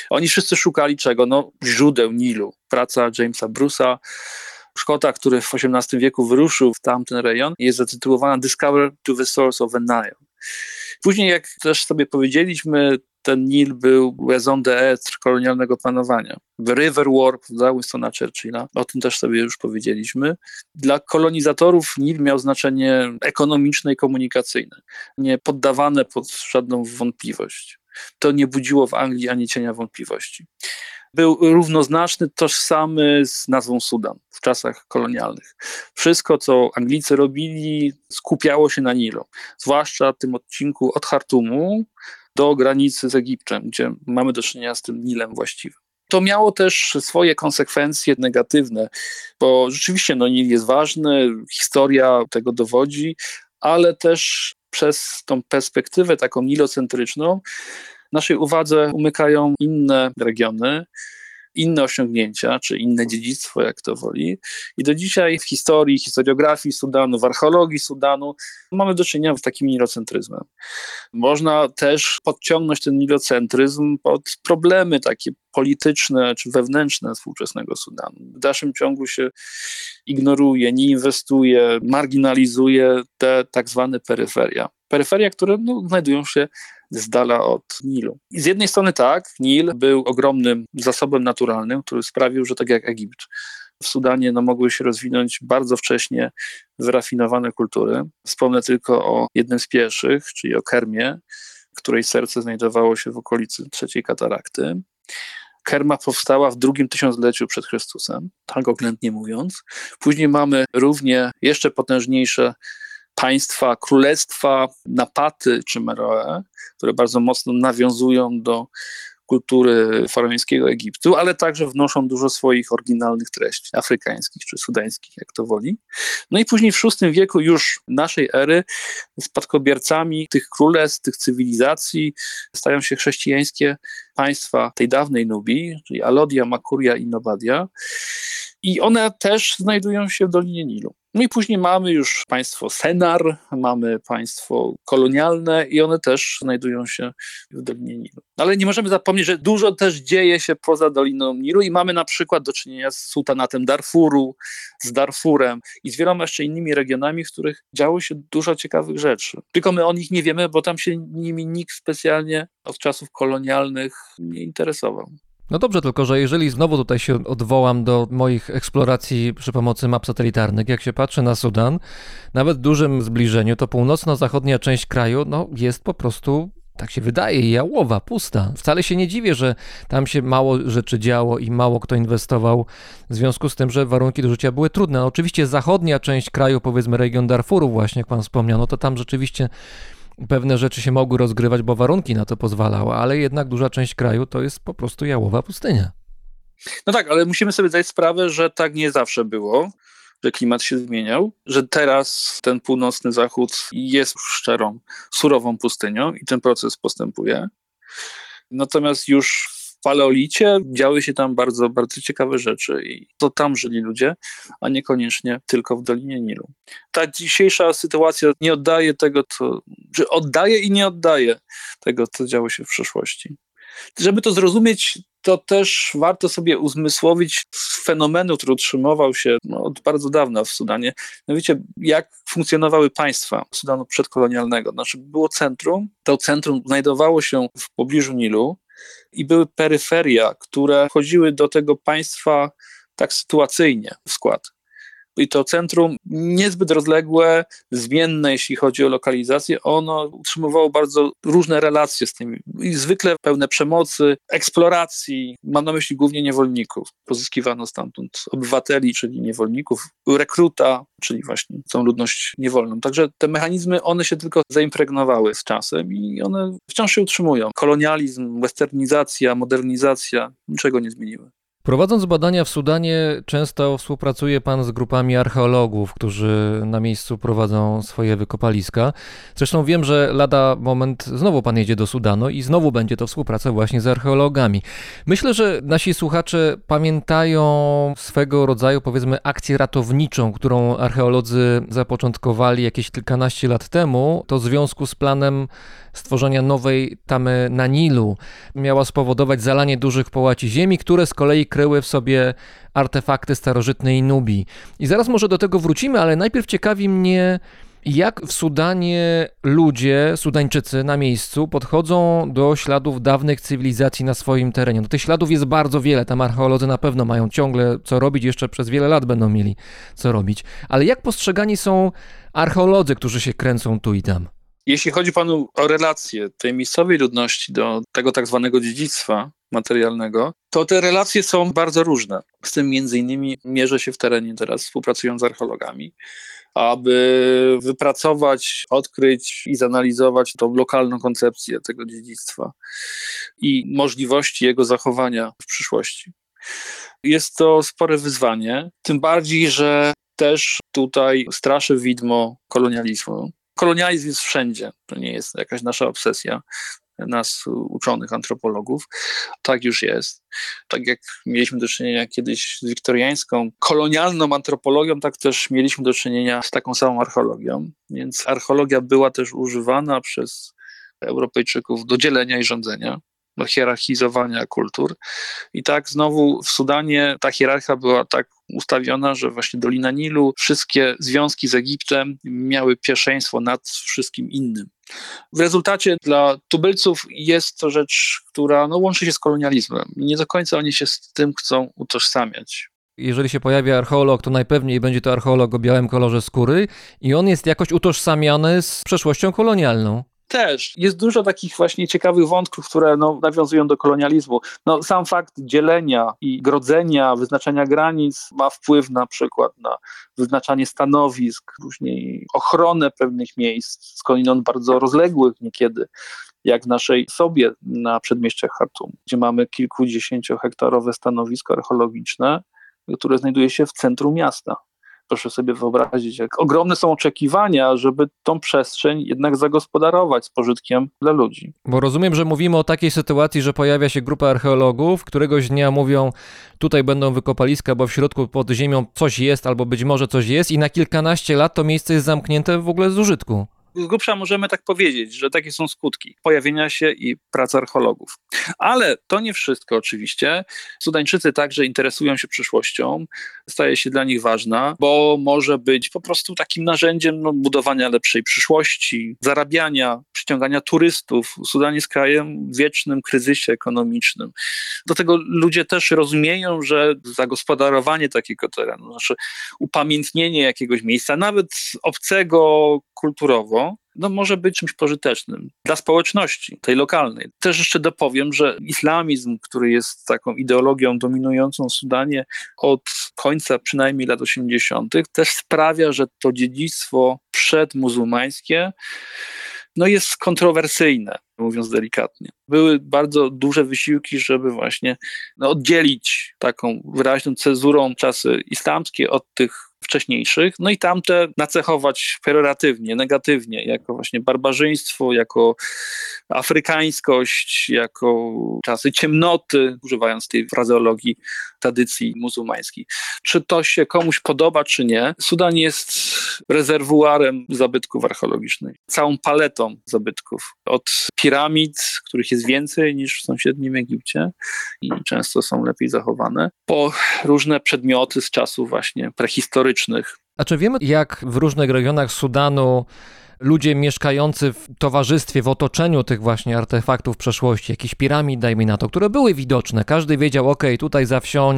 Oni wszyscy szukali czego? No, źródeł Nilu. Praca Jamesa Bruce'a, Szkota, który w XVIII wieku wyruszył w tamten rejon, jest zatytułowana Discover to the Source of the Nile. Później, jak też sobie powiedzieliśmy, ten Nil był raison d'être kolonialnego panowania. The River War dla Winstona Churchilla, o tym też sobie już powiedzieliśmy. Dla kolonizatorów Nil miał znaczenie ekonomiczne i komunikacyjne, nie poddawane pod żadną wątpliwość. To nie budziło w Anglii ani cienia wątpliwości. Był równoznaczny, tożsamy z nazwą Sudan w czasach kolonialnych. Wszystko, co Anglicy robili, skupiało się na Nilu, zwłaszcza w tym odcinku od Chartumu do granicy z Egiptem, gdzie mamy do czynienia z tym Nilem właściwym. To miało też swoje konsekwencje negatywne, bo rzeczywiście Nil jest ważny, historia tego dowodzi, ale też przez tą perspektywę taką nilocentryczną naszej uwadze umykają inne regiony, inne osiągnięcia, czy inne dziedzictwo, jak to woli. I do dzisiaj w historii, historiografii Sudanu, w archeologii Sudanu mamy do czynienia z takim nilocentryzmem. Można też podciągnąć ten nilocentryzm pod problemy takie polityczne czy wewnętrzne współczesnego Sudanu. W dalszym ciągu się ignoruje, nie inwestuje, marginalizuje te tak zwane peryferia. Peryferia, które znajdują się z dala od Nilu. I z jednej strony tak, Nil był ogromnym zasobem naturalnym, który sprawił, że tak jak Egipt, w Sudanie mogły się rozwinąć bardzo wcześnie wyrafinowane kultury. Wspomnę tylko o jednym z pierwszych, czyli o Kermie, której serce znajdowało się w okolicy III katarakty. Kerma powstała w drugim 1000-leciu przed Chrystusem, tak oględnie mówiąc. Później mamy równie jeszcze potężniejsze państwa, królestwa Napaty czy Meroe, które bardzo mocno nawiązują do kultury faraońskiego Egiptu, ale także wnoszą dużo swoich oryginalnych treści, afrykańskich czy sudańskich, jak to woli. No i później w VI wieku już naszej ery spadkobiercami tych królestw, tych cywilizacji stają się chrześcijańskie państwa tej dawnej Nubii, czyli Alodia, Makuria i Nobadia. I one też znajdują się w Dolinie Nilu. No i później mamy już państwo Senar, mamy państwo kolonialne i one też znajdują się w Dolinie Nilu. Ale nie możemy zapomnieć, że dużo też dzieje się poza Doliną Nilu i mamy na przykład do czynienia z sultanatem Darfuru, z Darfurem i z wieloma jeszcze innymi regionami, w których działo się dużo ciekawych rzeczy. Tylko my o nich nie wiemy, bo tam się nimi nikt specjalnie od czasów kolonialnych nie interesował. No dobrze, tylko że jeżeli znowu tutaj się odwołam do moich eksploracji przy pomocy map satelitarnych, jak się patrzy na Sudan, nawet w dużym zbliżeniu, to północno-zachodnia część kraju jest po prostu, tak się wydaje, jałowa, pusta. Wcale się nie dziwię, że tam się mało rzeczy działo i mało kto inwestował w związku z tym, że warunki do życia były trudne. No oczywiście zachodnia część kraju, powiedzmy region Darfuru właśnie, jak pan wspomniał, to tam rzeczywiście pewne rzeczy się mogły rozgrywać, bo warunki na to pozwalały, ale jednak duża część kraju to jest po prostu jałowa pustynia. No tak, ale musimy sobie zdać sprawę, że tak nie zawsze było, że klimat się zmieniał, że teraz ten północny zachód jest szczerą, surową pustynią i ten proces postępuje. Natomiast już w paleolicie działy się tam bardzo, bardzo ciekawe rzeczy i to tam żyli ludzie, a niekoniecznie tylko w Dolinie Nilu. Ta dzisiejsza sytuacja nie oddaje tego, że oddaje i nie oddaje tego, co działo się w przeszłości. Żeby to zrozumieć, to też warto sobie uzmysłowić fenomenu, który utrzymywał się od bardzo dawna w Sudanie. Mianowicie, jak funkcjonowały państwa Sudanu przedkolonialnego. Znaczy było centrum, to centrum znajdowało się w pobliżu Nilu, i były peryferia, które wchodziły do tego państwa tak sytuacyjnie w skład. I to centrum niezbyt rozległe, zmienne, jeśli chodzi o lokalizację, ono utrzymywało bardzo różne relacje z tymi. I zwykle pełne przemocy, eksploracji, mam na myśli głównie niewolników. Pozyskiwano stamtąd obywateli, czyli niewolników, rekruta, czyli właśnie tą ludność niewolną. Także te mechanizmy, one się tylko zaimpregnowały z czasem i one wciąż się utrzymują. Kolonializm, westernizacja, modernizacja niczego nie zmieniły. Prowadząc badania w Sudanie, często współpracuje pan z grupami archeologów, którzy na miejscu prowadzą swoje wykopaliska. Zresztą wiem, że lada moment znowu pan jedzie do Sudanu i znowu będzie to współpraca właśnie z archeologami. Myślę, że nasi słuchacze pamiętają swego rodzaju, powiedzmy, akcję ratowniczą, którą archeolodzy zapoczątkowali jakieś kilkanaście lat temu. To w związku z planem stworzenia nowej tamy na Nilu miała spowodować zalanie dużych połaci ziemi, które z kolei kryły w sobie artefakty starożytnej Nubii. I zaraz może do tego wrócimy, ale najpierw ciekawi mnie, jak w Sudanie ludzie, Sudańczycy na miejscu podchodzą do śladów dawnych cywilizacji na swoim terenie. No, tych śladów jest bardzo wiele, tam archeolodzy na pewno mają ciągle co robić, jeszcze przez wiele lat będą mieli co robić. Ale jak postrzegani są archeolodzy, którzy się kręcą tu i tam? Jeśli chodzi panu o relacje tej miejscowej ludności do tego tak zwanego dziedzictwa materialnego, to te relacje są bardzo różne. Z tym między innymi mierzę się w terenie teraz, współpracując z archeologami, aby wypracować, odkryć i zanalizować tą lokalną koncepcję tego dziedzictwa i możliwości jego zachowania w przyszłości. Jest to spore wyzwanie, tym bardziej, że też tutaj straszy widmo kolonializmu. Kolonializm jest wszędzie, to nie jest jakaś nasza obsesja, nas uczonych, antropologów. Tak już jest. Tak jak mieliśmy do czynienia kiedyś z wiktoriańską kolonialną antropologią, tak też mieliśmy do czynienia z taką samą archeologią. Więc archeologia była też używana przez Europejczyków do dzielenia i rządzenia, do hierarchizowania kultur. I tak znowu w Sudanie ta hierarchia była tak ustawiona, że właśnie Dolina Nilu, wszystkie związki z Egiptem miały pierwszeństwo nad wszystkim innym. W rezultacie dla tubylców jest to rzecz, która łączy się z kolonializmem. Nie do końca oni się z tym chcą utożsamiać. Jeżeli się pojawia archeolog, to najpewniej będzie to archeolog o białym kolorze skóry i on jest jakoś utożsamiany z przeszłością kolonialną. Też. Jest dużo takich właśnie ciekawych wątków, które nawiązują do kolonializmu. Sam fakt dzielenia i grodzenia, wyznaczania granic ma wpływ na przykład na wyznaczanie stanowisk, później ochronę pewnych miejsc, skądinąd bardzo rozległych niekiedy, jak w naszej Sobie na przedmieściach Chartum, gdzie mamy kilkudziesięciohektarowe stanowisko archeologiczne, które znajduje się w centrum miasta. Proszę sobie wyobrazić, jak ogromne są oczekiwania, żeby tą przestrzeń jednak zagospodarować z pożytkiem dla ludzi. Bo rozumiem, że mówimy o takiej sytuacji, że pojawia się grupa archeologów, któregoś dnia mówią, tutaj będą wykopaliska, bo w środku pod ziemią coś jest albo być może coś jest i na kilkanaście lat to miejsce jest zamknięte w ogóle z użytku. Z grubsza możemy tak powiedzieć, że takie są skutki pojawienia się i pracy archeologów. Ale to nie wszystko oczywiście. Sudańczycy także interesują się przyszłością, staje się dla nich ważna, bo może być po prostu takim narzędziem budowania lepszej przyszłości, zarabiania, przyciągania turystów. Sudan jest krajem w wiecznym kryzysie ekonomicznym. Do tego ludzie też rozumieją, że zagospodarowanie takiego terenu, znaczy upamiętnienie jakiegoś miejsca, nawet obcego kulturowo, może być czymś pożytecznym dla społeczności, tej lokalnej. Też jeszcze dopowiem, że islamizm, który jest taką ideologią dominującą w Sudanie od końca przynajmniej lat 80., też sprawia, że to dziedzictwo przedmuzułmańskie jest kontrowersyjne, mówiąc delikatnie. Były bardzo duże wysiłki, żeby właśnie oddzielić taką wyraźną cezurą czasy islamskie od tych wcześniejszych, i tamte nacechować pejoratywnie, negatywnie, jako właśnie barbarzyństwo, jako afrykańskość, jako czasy ciemnoty, używając tej frazeologii tradycji muzułmańskiej. Czy to się komuś podoba, czy nie, Sudan jest rezerwuarem zabytków archeologicznych, całą paletą zabytków, od piramid, których jest więcej niż w sąsiednim Egipcie i często są lepiej zachowane, po różne przedmioty z czasów właśnie prehistorycznych. A czy wiemy, jak w różnych regionach Sudanu ludzie mieszkający w towarzystwie, w otoczeniu tych właśnie artefaktów przeszłości, jakichś piramid, dajmy na to, które były widoczne, każdy wiedział, tutaj za wsią,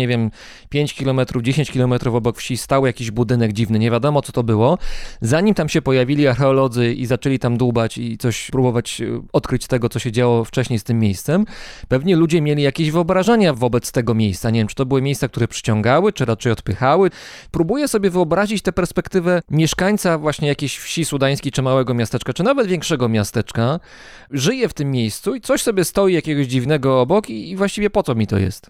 5 km, 10 km obok wsi stał jakiś budynek dziwny, nie wiadomo co to było, zanim tam się pojawili archeolodzy i zaczęli tam dłubać i coś próbować odkryć tego, co się działo wcześniej z tym miejscem, pewnie ludzie mieli jakieś wyobrażenia wobec tego miejsca, nie wiem, czy to były miejsca, które przyciągały, czy raczej odpychały. Próbuję sobie wyobrazić tę perspektywę mieszkańca właśnie jakiejś wsi sudańskiej, czy małego miasteczka, czy nawet większego miasteczka, żyje w tym miejscu i coś sobie stoi jakiegoś dziwnego obok i właściwie po co mi to jest?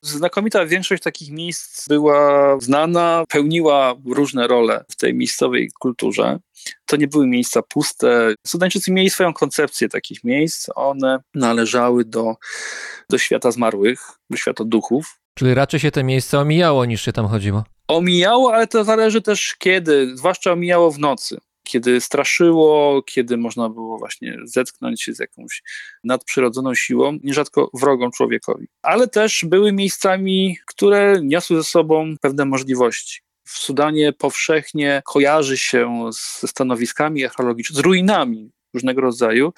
Znakomita większość takich miejsc była znana, pełniła różne role w tej miejscowej kulturze. To nie były miejsca puste. Sudańczycy mieli swoją koncepcję takich miejsc. One należały do świata zmarłych, do świata duchów. Czyli raczej się te miejsca omijało, niż się tam chodziło? Omijało, ale to zależy też kiedy, zwłaszcza omijało w nocy. Kiedy straszyło, kiedy można było właśnie zetknąć się z jakąś nadprzyrodzoną siłą, nierzadko wrogą człowiekowi. Ale też były miejscami, które niosły ze sobą pewne możliwości. W Sudanie powszechnie kojarzy się ze stanowiskami archeologicznymi, z ruinami różnego rodzaju,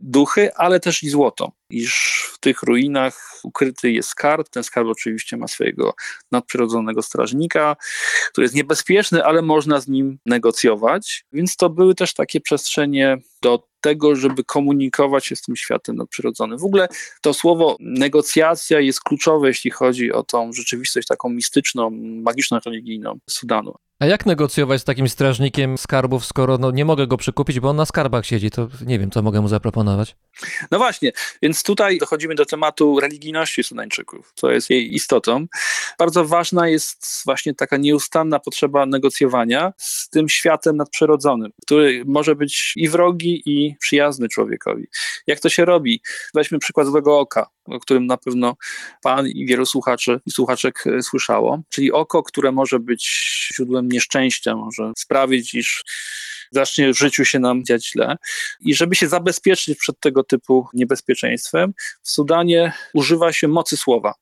duchy, ale też i złoto, iż w tych ruinach ukryty jest skarb. Ten skarb oczywiście ma swojego nadprzyrodzonego strażnika, który jest niebezpieczny, ale można z nim negocjować, więc to były też takie przestrzenie do tego, żeby komunikować się z tym światem nadprzyrodzonym. W ogóle to słowo negocjacja jest kluczowe, jeśli chodzi o tą rzeczywistość taką mistyczną, magiczną, religijną Sudanu. A jak negocjować z takim strażnikiem skarbów, skoro nie mogę go przekupić, bo on na skarbach siedzi, to nie wiem, co mogę mu zaproponować. No właśnie, więc tutaj dochodzimy do tematu religijności Sudańczyków, co jest jej istotą. Bardzo ważna jest właśnie taka nieustanna potrzeba negocjowania z tym światem nadprzyrodzonym, który może być i wrogi, i przyjazny człowiekowi. Jak to się robi? Weźmy przykład złego oka, o którym na pewno pan i wielu słuchaczy i słuchaczek słyszało, czyli oko, które może być źródłem nieszczęścia, może sprawić, iż zacznie w życiu się nam dziać źle. I żeby się zabezpieczyć przed tego typu niebezpieczeństwem, w Sudanie używa się mocy słowa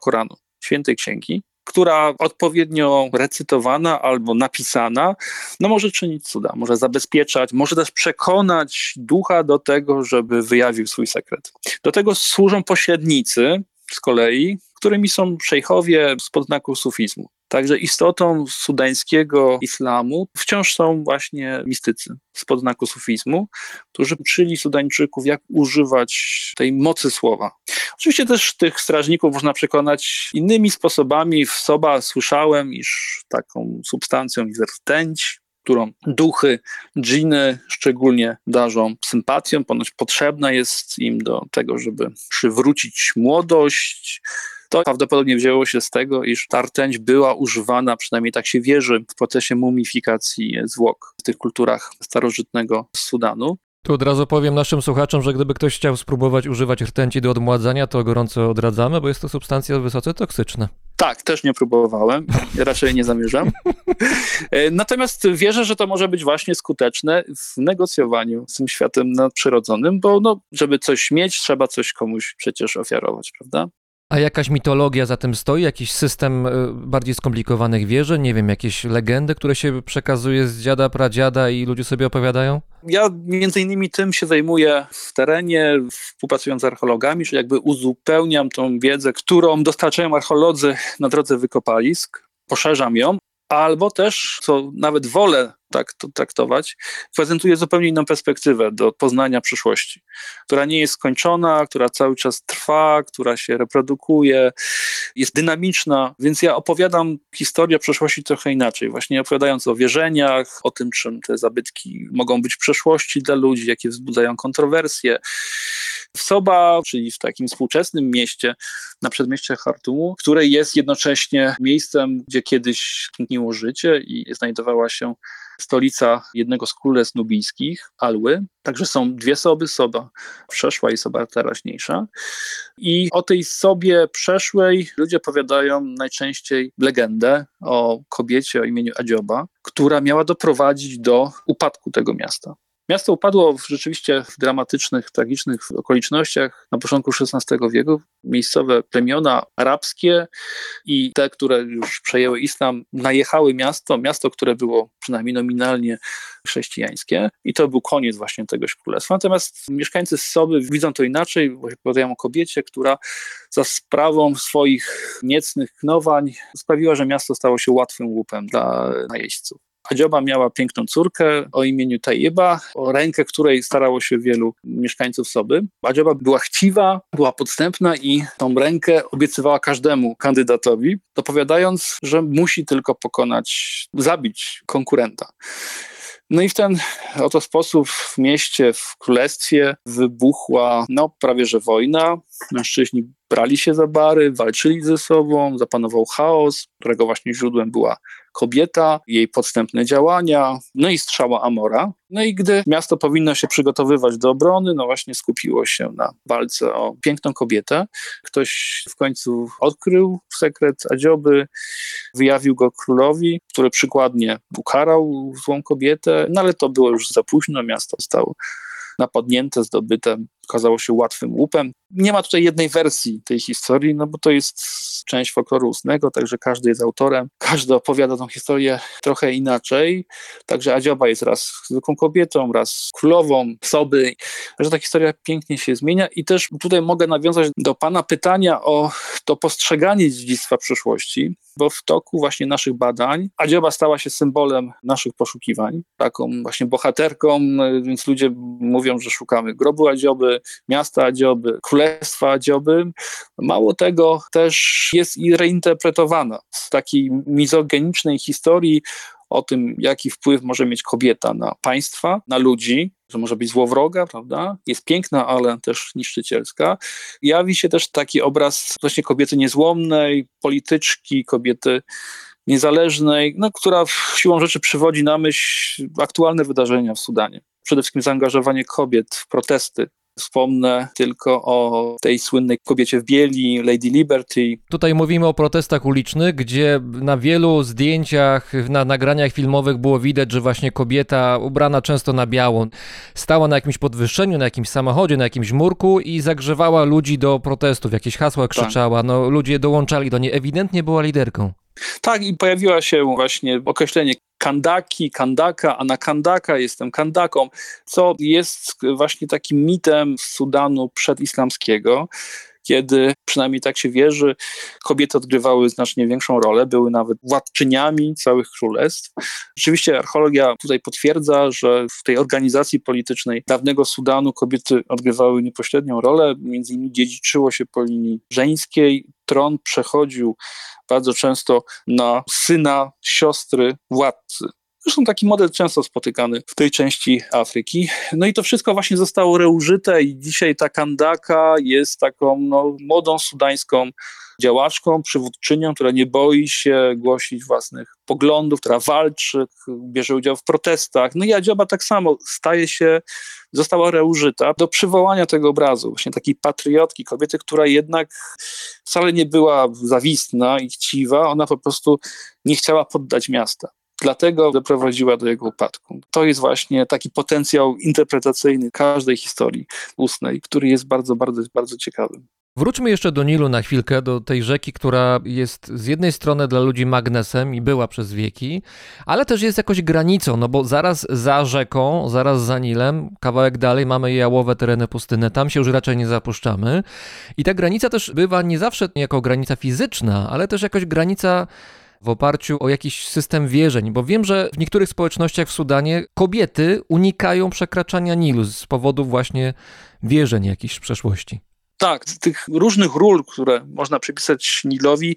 Koranu, świętej księgi, która odpowiednio recytowana albo napisana, może czynić cuda, może zabezpieczać, może też przekonać ducha do tego, żeby wyjawił swój sekret. Do tego służą pośrednicy z kolei, którymi są szejchowie spod znaku sufizmu. Także istotą sudańskiego islamu wciąż są właśnie mistycy spod znaku sufizmu, którzy uczyli Sudańczyków, jak używać tej mocy słowa. Oczywiście też tych strażników można przekonać innymi sposobami. W Soba słyszałem, iż taką substancją jest rtęć, którą duchy, dżiny szczególnie darzą sympatią. Ponoć potrzebna jest im do tego, żeby przywrócić młodość. To prawdopodobnie wzięło się z tego, iż ta rtęć była używana, przynajmniej tak się wierzy, w procesie mumifikacji zwłok w tych kulturach starożytnego Sudanu. Tu od razu powiem naszym słuchaczom, że gdyby ktoś chciał spróbować używać rtęci do odmładzania, to gorąco odradzamy, bo jest to substancja wysoce toksyczna. Tak, też nie próbowałem, raczej nie zamierzam. Natomiast wierzę, że to może być właśnie skuteczne w negocjowaniu z tym światem nadprzyrodzonym, bo żeby coś mieć, trzeba coś komuś przecież ofiarować, prawda? A jakaś mitologia za tym stoi? Jakiś system bardziej skomplikowanych wierzeń? Nie wiem, jakieś legendy, które się przekazuje z dziada, pradziada i ludzie sobie opowiadają? Ja między innymi tym się zajmuję w terenie, współpracując z archeologami, czyli jakby uzupełniam tą wiedzę, którą dostarczają archeolodzy na drodze wykopalisk, poszerzam ją, albo też, co nawet wolę tak to traktować, prezentuje zupełnie inną perspektywę do poznania przyszłości, która nie jest skończona, która cały czas trwa, która się reprodukuje, jest dynamiczna, więc ja opowiadam historię przeszłości trochę inaczej, właśnie opowiadając o wierzeniach, o tym, czym te zabytki mogą być w przeszłości dla ludzi, jakie wzbudzają kontrowersje. W Soba, czyli w takim współczesnym mieście, na przedmieście Chartumu, które jest jednocześnie miejscem, gdzie kiedyś tętniło życie i znajdowała się stolica jednego z królestw nubijskich, Alły. Także są dwie Soby, Soba przeszła i Soba teraźniejsza. I o tej Sobie przeszłej ludzie opowiadają najczęściej legendę o kobiecie o imieniu Adzioba, która miała doprowadzić do upadku tego miasta. Miasto upadło rzeczywiście w dramatycznych, tragicznych okolicznościach na początku XVI wieku. Miejscowe plemiona arabskie i te, które już przejęły islam, najechały miasto, które było przynajmniej nominalnie chrześcijańskie i to był koniec właśnie tegoś królestwa. Natomiast mieszkańcy Soby widzą to inaczej, bo opowiadają o kobiecie, która za sprawą swoich niecnych knowań sprawiła, że miasto stało się łatwym łupem dla najeźdźców. Adzioba miała piękną córkę o imieniu Tajyba, o rękę której starało się wielu mieszkańców Soby. Adzioba była chciwa, była podstępna i tą rękę obiecywała każdemu kandydatowi, dopowiadając, że musi tylko zabić konkurenta. No i w ten oto sposób w mieście, w królestwie wybuchła prawie że wojna. Mężczyźni brali się za bary, walczyli ze sobą, zapanował chaos, którego właśnie źródłem była kobieta, jej podstępne działania, no i strzała Amora. No i gdy miasto powinno się przygotowywać do obrony, no właśnie skupiło się na walce o piękną kobietę. Ktoś w końcu odkrył sekret Adzioby, wyjawił go królowi, który przykładnie ukarał złą kobietę, no ale to było już za późno, miasto zostało napadnięte, zdobyte, okazało się łatwym łupem. Nie ma tutaj jednej wersji tej historii, bo to jest część folkloru ustnego, także każdy jest autorem, każdy opowiada tą historię trochę inaczej, także Adzioba jest raz zwykłą kobietą, raz królową Soby, że ta historia pięknie się zmienia i też tutaj mogę nawiązać do pana pytania o to postrzeganie dziedzictwa przyszłości, bo w toku właśnie naszych badań Adzioba stała się symbolem naszych poszukiwań, taką właśnie bohaterką, więc ludzie mówią, że szukamy grobu Adzioby, miasta Adzioby, królestwa Adzioby. Mało tego, też jest i reinterpretowana z takiej mizogenicznej historii o tym, jaki wpływ może mieć kobieta na państwa, na ludzi, że może być złowroga, prawda? Jest piękna, ale też niszczycielska. Jawi się też taki obraz właśnie kobiety niezłomnej, polityczki, kobiety niezależnej, która siłą rzeczy przywodzi na myśl aktualne wydarzenia w Sudanie. Przede wszystkim zaangażowanie kobiet w protesty. Wspomnę tylko o tej słynnej kobiecie w bieli, Lady Liberty. Tutaj mówimy o protestach ulicznych, gdzie na wielu zdjęciach, na nagraniach filmowych było widać, że właśnie kobieta ubrana często na biało stała na jakimś podwyższeniu, na jakimś samochodzie, na jakimś murku i zagrzewała ludzi do protestów, jakieś hasła krzyczała, ludzie dołączali do niej, ewidentnie była liderką. Tak, i pojawiło się właśnie określenie Kandaki, Kandaka, a na Kandaka jestem Kandaką, co jest właśnie takim mitem Sudanu przedislamskiego, kiedy, przynajmniej tak się wierzy, kobiety odgrywały znacznie większą rolę, były nawet władczyniami całych królestw. Rzeczywiście archeologia tutaj potwierdza, że w tej organizacji politycznej dawnego Sudanu kobiety odgrywały niepośrednią rolę, między innymi dziedziczyło się po linii żeńskiej, tron przechodził bardzo często na syna, siostry, władcy. Zresztą taki model często spotykany w tej części Afryki. No i to wszystko właśnie zostało reużyte i dzisiaj ta Kandaka jest taką młodą sudańską działaczką, przywódczynią, która nie boi się głosić własnych poglądów, która walczy, bierze udział w protestach. No i Adzioba tak samo została reużyta do przywołania tego obrazu, właśnie takiej patriotki, kobiety, która jednak wcale nie była zawistna i chciwa, ona po prostu nie chciała poddać miasta. Dlatego doprowadziła do jego upadku. To jest właśnie taki potencjał interpretacyjny każdej historii ustnej, który jest bardzo, bardzo, bardzo ciekawy. Wróćmy jeszcze do Nilu na chwilkę, do tej rzeki, która jest z jednej strony dla ludzi magnesem i była przez wieki, ale też jest jakoś granicą, bo zaraz za rzeką, zaraz za Nilem, kawałek dalej mamy jałowe tereny pustynne, tam się już raczej nie zapuszczamy. I ta granica też bywa nie zawsze jako granica fizyczna, ale też jakoś granica w oparciu o jakiś system wierzeń, bo wiem, że w niektórych społecznościach w Sudanie kobiety unikają przekraczania Nilu z powodu właśnie wierzeń jakichś w przeszłości. Tak, z tych różnych ról, które można przypisać Nilowi,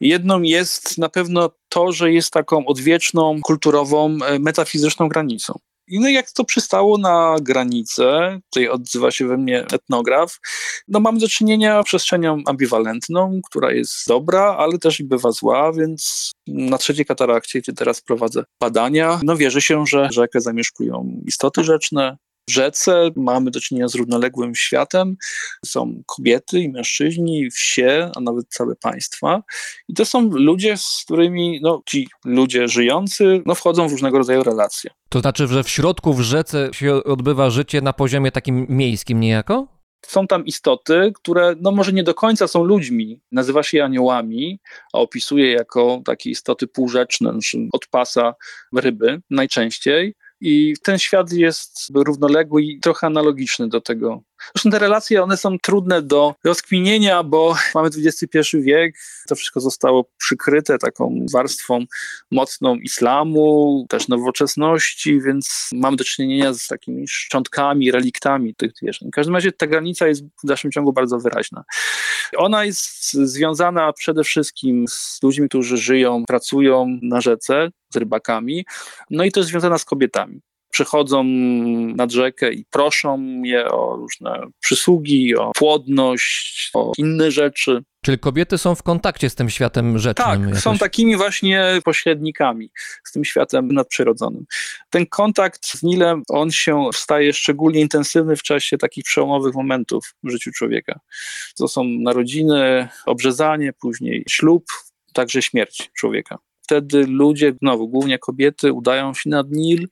jedną jest na pewno to, że jest taką odwieczną, kulturową, metafizyczną granicą. I jak to przystało na granicę, tutaj odzywa się we mnie etnograf, mamy do czynienia z przestrzenią ambiwalentną, która jest dobra, ale też i bywa zła, więc na trzeciej katarakcie, gdzie teraz prowadzę badania, wierzy się, że rzekę zamieszkują istoty rzeczne. W rzece mamy do czynienia z równoległym światem, są kobiety i mężczyźni, wsie, a nawet całe państwa. I to są ludzie, z którymi ci ludzie żyjący wchodzą w różnego rodzaju relacje. To znaczy, że w środku w rzece się odbywa życie na poziomie takim miejskim niejako? Są tam istoty, które może nie do końca są ludźmi, nazywa się je aniołami, a opisuje jako takie istoty półrzeczne, od pasa ryby najczęściej. I ten świat jest równoległy i trochę analogiczny do tego. Zresztą te relacje, one są trudne do rozkminienia, bo mamy XXI wiek, to wszystko zostało przykryte taką warstwą mocną islamu, też nowoczesności, więc mamy do czynienia z takimi szczątkami, reliktami tych wierzeń. W każdym razie ta granica jest w dalszym ciągu bardzo wyraźna. Ona jest związana przede wszystkim z ludźmi, którzy żyją, pracują na rzece, z rybakami, i to jest związana z kobietami. przychodzą nad rzekę i proszą je o różne przysługi, o płodność, o inne rzeczy. Czyli kobiety są w kontakcie z tym światem rzecznym. Tak, jakoś są takimi właśnie pośrednikami z tym światem nadprzyrodzonym. Ten kontakt z Nilem, on się staje szczególnie intensywny w czasie takich przełomowych momentów w życiu człowieka. To są narodziny, obrzezanie, później ślub, także śmierć człowieka. Wtedy ludzie, znowu głównie kobiety, udają się nad Nil.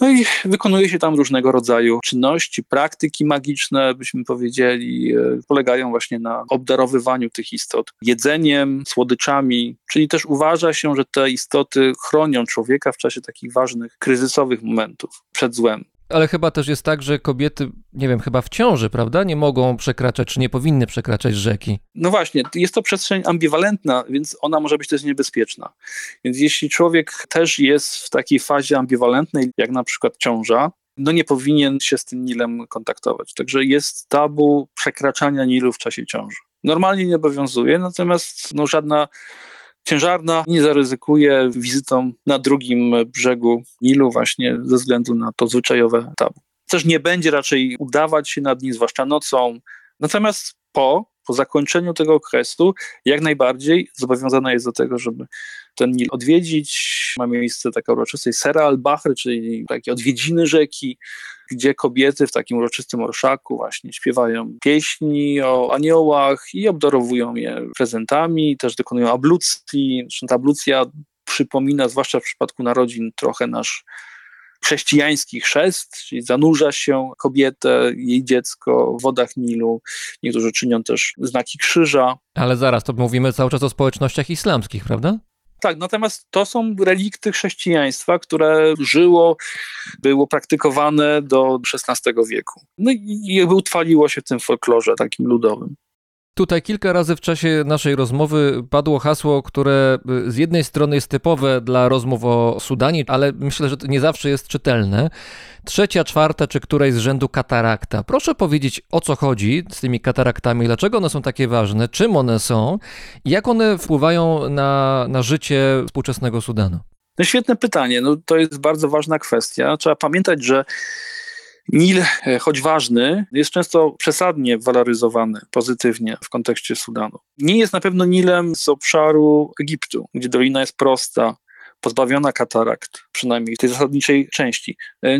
No i wykonuje się tam różnego rodzaju czynności, praktyki magiczne, byśmy powiedzieli, polegają właśnie na obdarowywaniu tych istot jedzeniem, słodyczami, czyli też uważa się, że te istoty chronią człowieka w czasie takich ważnych, kryzysowych momentów przed złem. Ale chyba też jest tak, że kobiety, nie wiem, chyba w ciąży, prawda, nie mogą przekraczać, czy nie powinny przekraczać rzeki. No właśnie, jest to przestrzeń ambiwalentna, więc ona może być też niebezpieczna. Więc jeśli człowiek też jest w takiej fazie ambiwalentnej, jak na przykład ciąża, no nie powinien się z tym Nilem kontaktować. Także jest tabu przekraczania Nilu w czasie ciąży. Normalnie nie obowiązuje, natomiast no żadna ciężarna nie zaryzykuje wizytą na drugim brzegu Nilu właśnie ze względu na to zwyczajowe tabu. Też nie będzie raczej udawać się nad nim, zwłaszcza nocą. Natomiast po zakończeniu tego okresu jak najbardziej zobowiązana jest do tego, żeby ten Nil odwiedzić. Ma miejsce taka uroczystość Sera al-Bahr, czyli takie odwiedziny rzeki, gdzie kobiety w takim uroczystym orszaku właśnie śpiewają pieśni o aniołach i obdarowują je prezentami, też dokonują ablucji. Zresztą ta ablucja przypomina, zwłaszcza w przypadku narodzin, trochę nasz chrześcijański chrzest, czyli zanurza się kobietę, jej dziecko w wodach Nilu. Niektórzy czynią też znaki krzyża. Ale zaraz, to mówimy cały czas o społecznościach islamskich, prawda? Tak, natomiast to są relikty chrześcijaństwa, które żyło, było praktykowane do XVI wieku. No i jakby utrwaliło się w tym folklorze takim ludowym. Tutaj kilka razy w czasie naszej rozmowy padło hasło, które z jednej strony jest typowe dla rozmów o Sudanie, ale myślę, że to nie zawsze jest czytelne. Trzecia, czwarta czy której z rzędu katarakta. Proszę powiedzieć, o co chodzi z tymi kataraktami, dlaczego one są takie ważne, czym one są i jak one wpływają na życie współczesnego Sudanu? No świetne pytanie, no to jest bardzo ważna kwestia. Trzeba pamiętać, że Nil, choć ważny, jest często przesadnie waloryzowany pozytywnie w kontekście Sudanu. Nie jest na pewno Nilem z obszaru Egiptu, gdzie dolina jest prosta, pozbawiona katarakt, przynajmniej w tej zasadniczej części.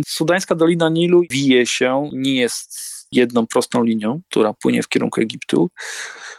Sudańska dolina Nilu wije się, nie jest jedną prostą linią, która płynie w kierunku Egiptu.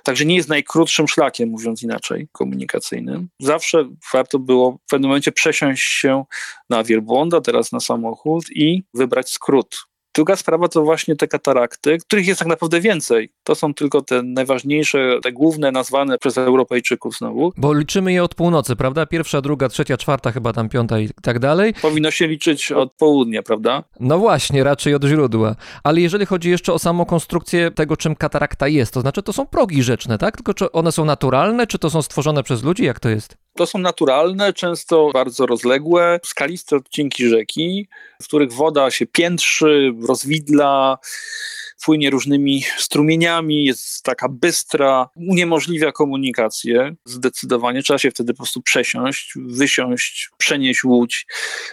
Także nie jest najkrótszym szlakiem, mówiąc inaczej, komunikacyjnym. Zawsze warto było w pewnym momencie przesiąść się na wielbłąda, teraz na samochód i wybrać skrót. Druga sprawa to właśnie te katarakty, których jest tak naprawdę więcej. To są tylko te najważniejsze, te główne, nazwane przez Europejczyków znowu. Bo liczymy je od północy, prawda? Pierwsza, druga, trzecia, czwarta, chyba tam piąta i tak dalej. Powinno się liczyć od południa, prawda? No właśnie, raczej od źródła. Ale jeżeli chodzi jeszcze o samą konstrukcję tego, czym katarakta jest, to znaczy to są progi rzeczne, tak? Tylko czy one są naturalne, czy to są stworzone przez ludzi? Jak to jest? To są naturalne, często bardzo rozległe, skaliste odcinki rzeki, w których woda się piętrzy, rozwidla, płynie różnymi strumieniami, jest taka bystra, uniemożliwia komunikację. Zdecydowanie trzeba się wtedy po prostu przesiąść, wysiąść, przenieść łódź.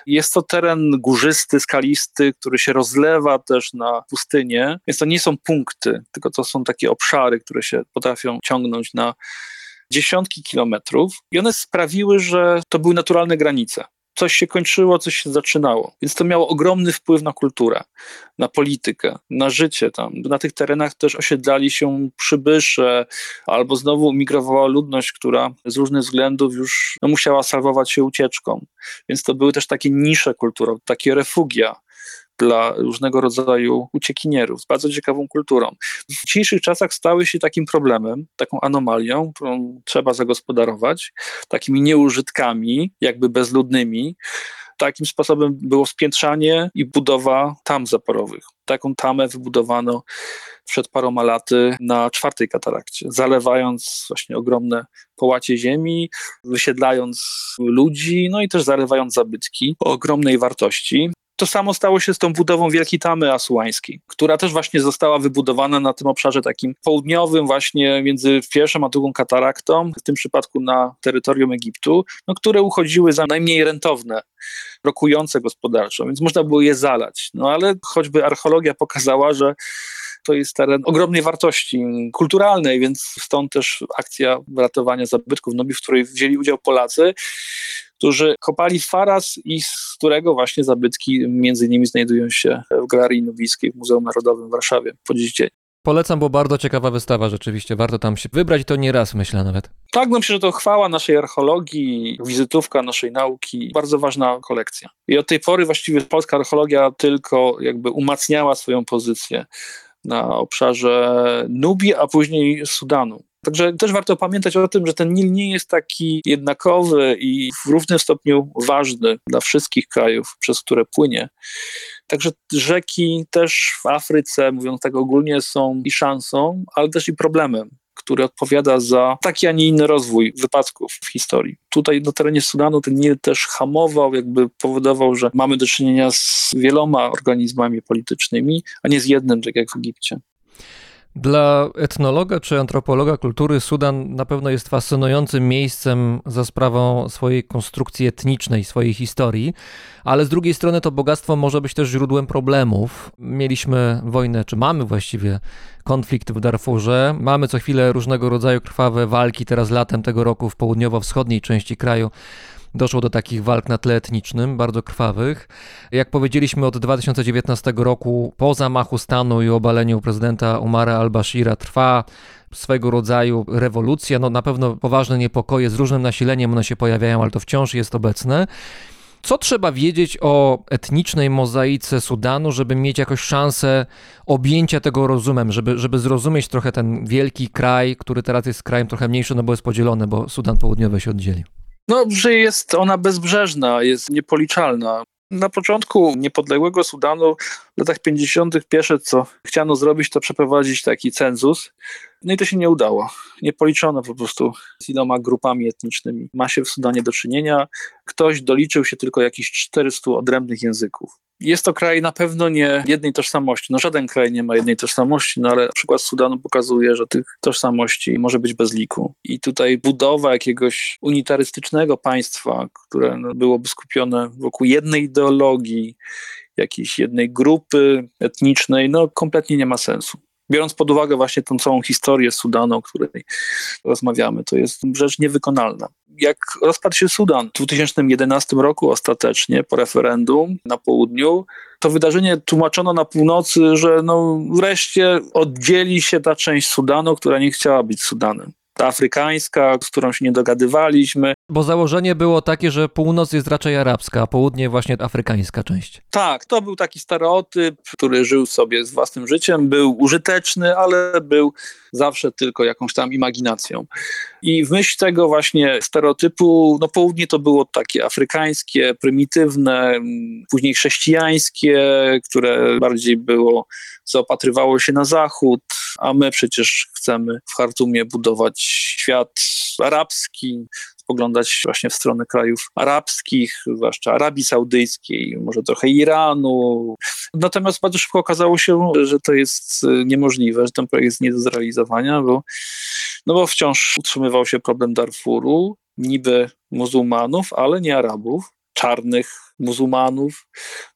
Jest to teren górzysty, skalisty, który się rozlewa też na pustynię, więc to nie są punkty, tylko to są takie obszary, które się potrafią ciągnąć na dziesiątki kilometrów i one sprawiły, że to były naturalne granice. Coś się kończyło, coś się zaczynało. Więc to miało ogromny wpływ na kulturę, na politykę, na życie tam. Na tych terenach też osiedlali się przybysze, albo znowu migrowała ludność, która z różnych względów już musiała salwować się ucieczką. Więc to były też takie nisze kulturowe, takie refugia dla różnego rodzaju uciekinierów, z bardzo ciekawą kulturą. W dzisiejszych czasach stały się takim problemem, taką anomalią, którą trzeba zagospodarować, takimi nieużytkami, jakby bezludnymi. Takim sposobem było spiętrzanie i budowa tam zaporowych. Taką tamę wybudowano przed paroma laty na czwartej katarakcie, zalewając właśnie ogromne połacie ziemi, wysiedlając ludzi, no i też zalewając zabytki o ogromnej wartości. To samo stało się z tą budową Wielkiej Tamy Asułańskiej, która też właśnie została wybudowana na tym obszarze takim południowym, właśnie między pierwszą a drugą kataraktą, w tym przypadku na terytorium Egiptu, no, które uchodziły za najmniej rentowne, rokujące gospodarczo, więc można było je zalać. No ale choćby archeologia pokazała, że to jest teren ogromnej wartości kulturalnej, więc stąd też akcja ratowania zabytków Nubii, w której wzięli udział Polacy, którzy kopali faras i z którego właśnie zabytki między innymi znajdują się w Galerii Nubijskiej w Muzeum Narodowym w Warszawie po dziś dzień. Polecam, bo bardzo ciekawa wystawa rzeczywiście, warto tam się wybrać, to nie raz myślę nawet. Tak, myślę, że to chwała naszej archeologii, wizytówka naszej nauki, bardzo ważna kolekcja. I od tej pory właściwie polska archeologia tylko jakby umacniała swoją pozycję na obszarze Nubii, a później Sudanu. Także też warto pamiętać o tym, że ten Nil nie jest taki jednakowy i w równym stopniu ważny dla wszystkich krajów, przez które płynie. Także rzeki też w Afryce, mówiąc tak ogólnie, są i szansą, ale też i problemem, który odpowiada za taki, a nie inny rozwój wypadków w historii. Tutaj na terenie Sudanu ten Nil też hamował, jakby powodował, że mamy do czynienia z wieloma organizmami politycznymi, a nie z jednym, tak jak w Egipcie. Dla etnologa czy antropologa kultury Sudan na pewno jest fascynującym miejscem za sprawą swojej konstrukcji etnicznej, swojej historii, ale z drugiej strony to bogactwo może być też źródłem problemów. Mieliśmy wojnę, czy mamy właściwie konflikt w Darfurze, mamy co chwilę różnego rodzaju krwawe walki, teraz latem tego roku w południowo-wschodniej części kraju. Doszło do takich walk na tle etnicznym, bardzo krwawych. Jak powiedzieliśmy, od 2019 roku po zamachu stanu i obaleniu prezydenta Omara al-Bashira trwa swego rodzaju rewolucja. No, na pewno poważne niepokoje z różnym nasileniem one się pojawiają, ale to wciąż jest obecne. Co trzeba wiedzieć o etnicznej mozaice Sudanu, żeby mieć jakąś szansę objęcia tego rozumem, żeby zrozumieć trochę ten wielki kraj, który teraz jest krajem trochę mniejszym, no bo jest podzielony, bo Sudan Południowy się oddzielił. No, że jest ona bezbrzeżna, jest niepoliczalna. Na początku niepodległego Sudanu w latach 50. pierwsze co chciano zrobić, to przeprowadzić taki cenzus. No i to się nie udało. Nie policzono po prostu z iloma grupami etnicznymi. Ma się w Sudanie do czynienia. Ktoś doliczył się tylko jakichś 400 odrębnych języków. Jest to kraj na pewno nie jednej tożsamości. No żaden kraj nie ma jednej tożsamości, no ale przykład Sudanu pokazuje, że tych tożsamości może być bez liku. I tutaj budowa jakiegoś unitarystycznego państwa, które byłoby skupione wokół jednej ideologii, jakiejś jednej grupy etnicznej, no kompletnie nie ma sensu. Biorąc pod uwagę właśnie tą całą historię Sudanu, o której rozmawiamy, to jest rzecz niewykonalna. Jak rozpadł się Sudan w 2011 roku ostatecznie po referendum na południu, to wydarzenie tłumaczono na północy, że no wreszcie oddzieli się ta część Sudanu, która nie chciała być Sudanem. Ta afrykańska, z którą się nie dogadywaliśmy. Bo założenie było takie, że północ jest raczej arabska, a południe właśnie afrykańska część. Tak, to był taki stereotyp, który żył sobie z własnym życiem, był użyteczny, ale był zawsze tylko jakąś tam imaginacją. I w myśl tego właśnie stereotypu, no południe to było takie afrykańskie, prymitywne, później chrześcijańskie, które bardziej było, zaopatrywało się na zachód, a my przecież chcemy w Chartumie budować świat arabski, spoglądać właśnie w stronę krajów arabskich, zwłaszcza Arabii Saudyjskiej, może trochę Iranu. Natomiast bardzo szybko okazało się, że to jest niemożliwe, że ten projekt jest nie do zrealizowania, bo wciąż utrzymywał się problem Darfuru, niby muzułmanów, ale nie Arabów, czarnych muzułmanów.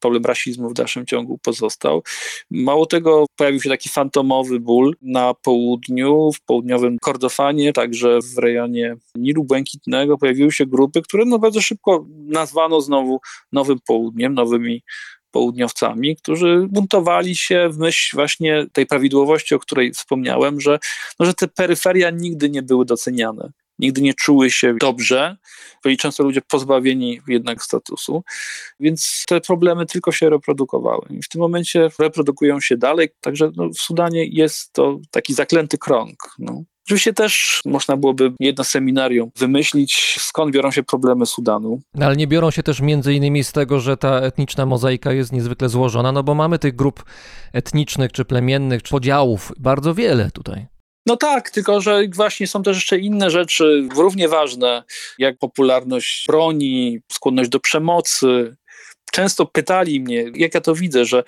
Problem rasizmu w dalszym ciągu pozostał. Mało tego, pojawił się taki fantomowy ból na południu, w południowym Kordofanie, także w rejonie Nilu Błękitnego pojawiły się grupy, które bardzo szybko nazwano znowu Nowym Południem, nowymi południowcami, którzy buntowali się w myśl właśnie tej prawidłowości, o której wspomniałem, że te peryferia nigdy nie były doceniane. Nigdy nie czuły się dobrze, byli często ludzie pozbawieni jednak statusu, więc te problemy tylko się reprodukowały. I w tym momencie reprodukują się dalej, także w Sudanie jest to taki zaklęty krąg. Oczywiście też można byłoby jedno seminarium wymyślić, skąd biorą się problemy Sudanu. Ale nie biorą się też między innymi z tego, że ta etniczna mozaika jest niezwykle złożona, bo mamy tych grup etnicznych czy plemiennych, czy podziałów bardzo wiele tutaj. No tak, tylko że właśnie są też jeszcze inne rzeczy równie ważne, jak popularność broni, skłonność do przemocy, Często pytali mnie, jak ja to widzę, że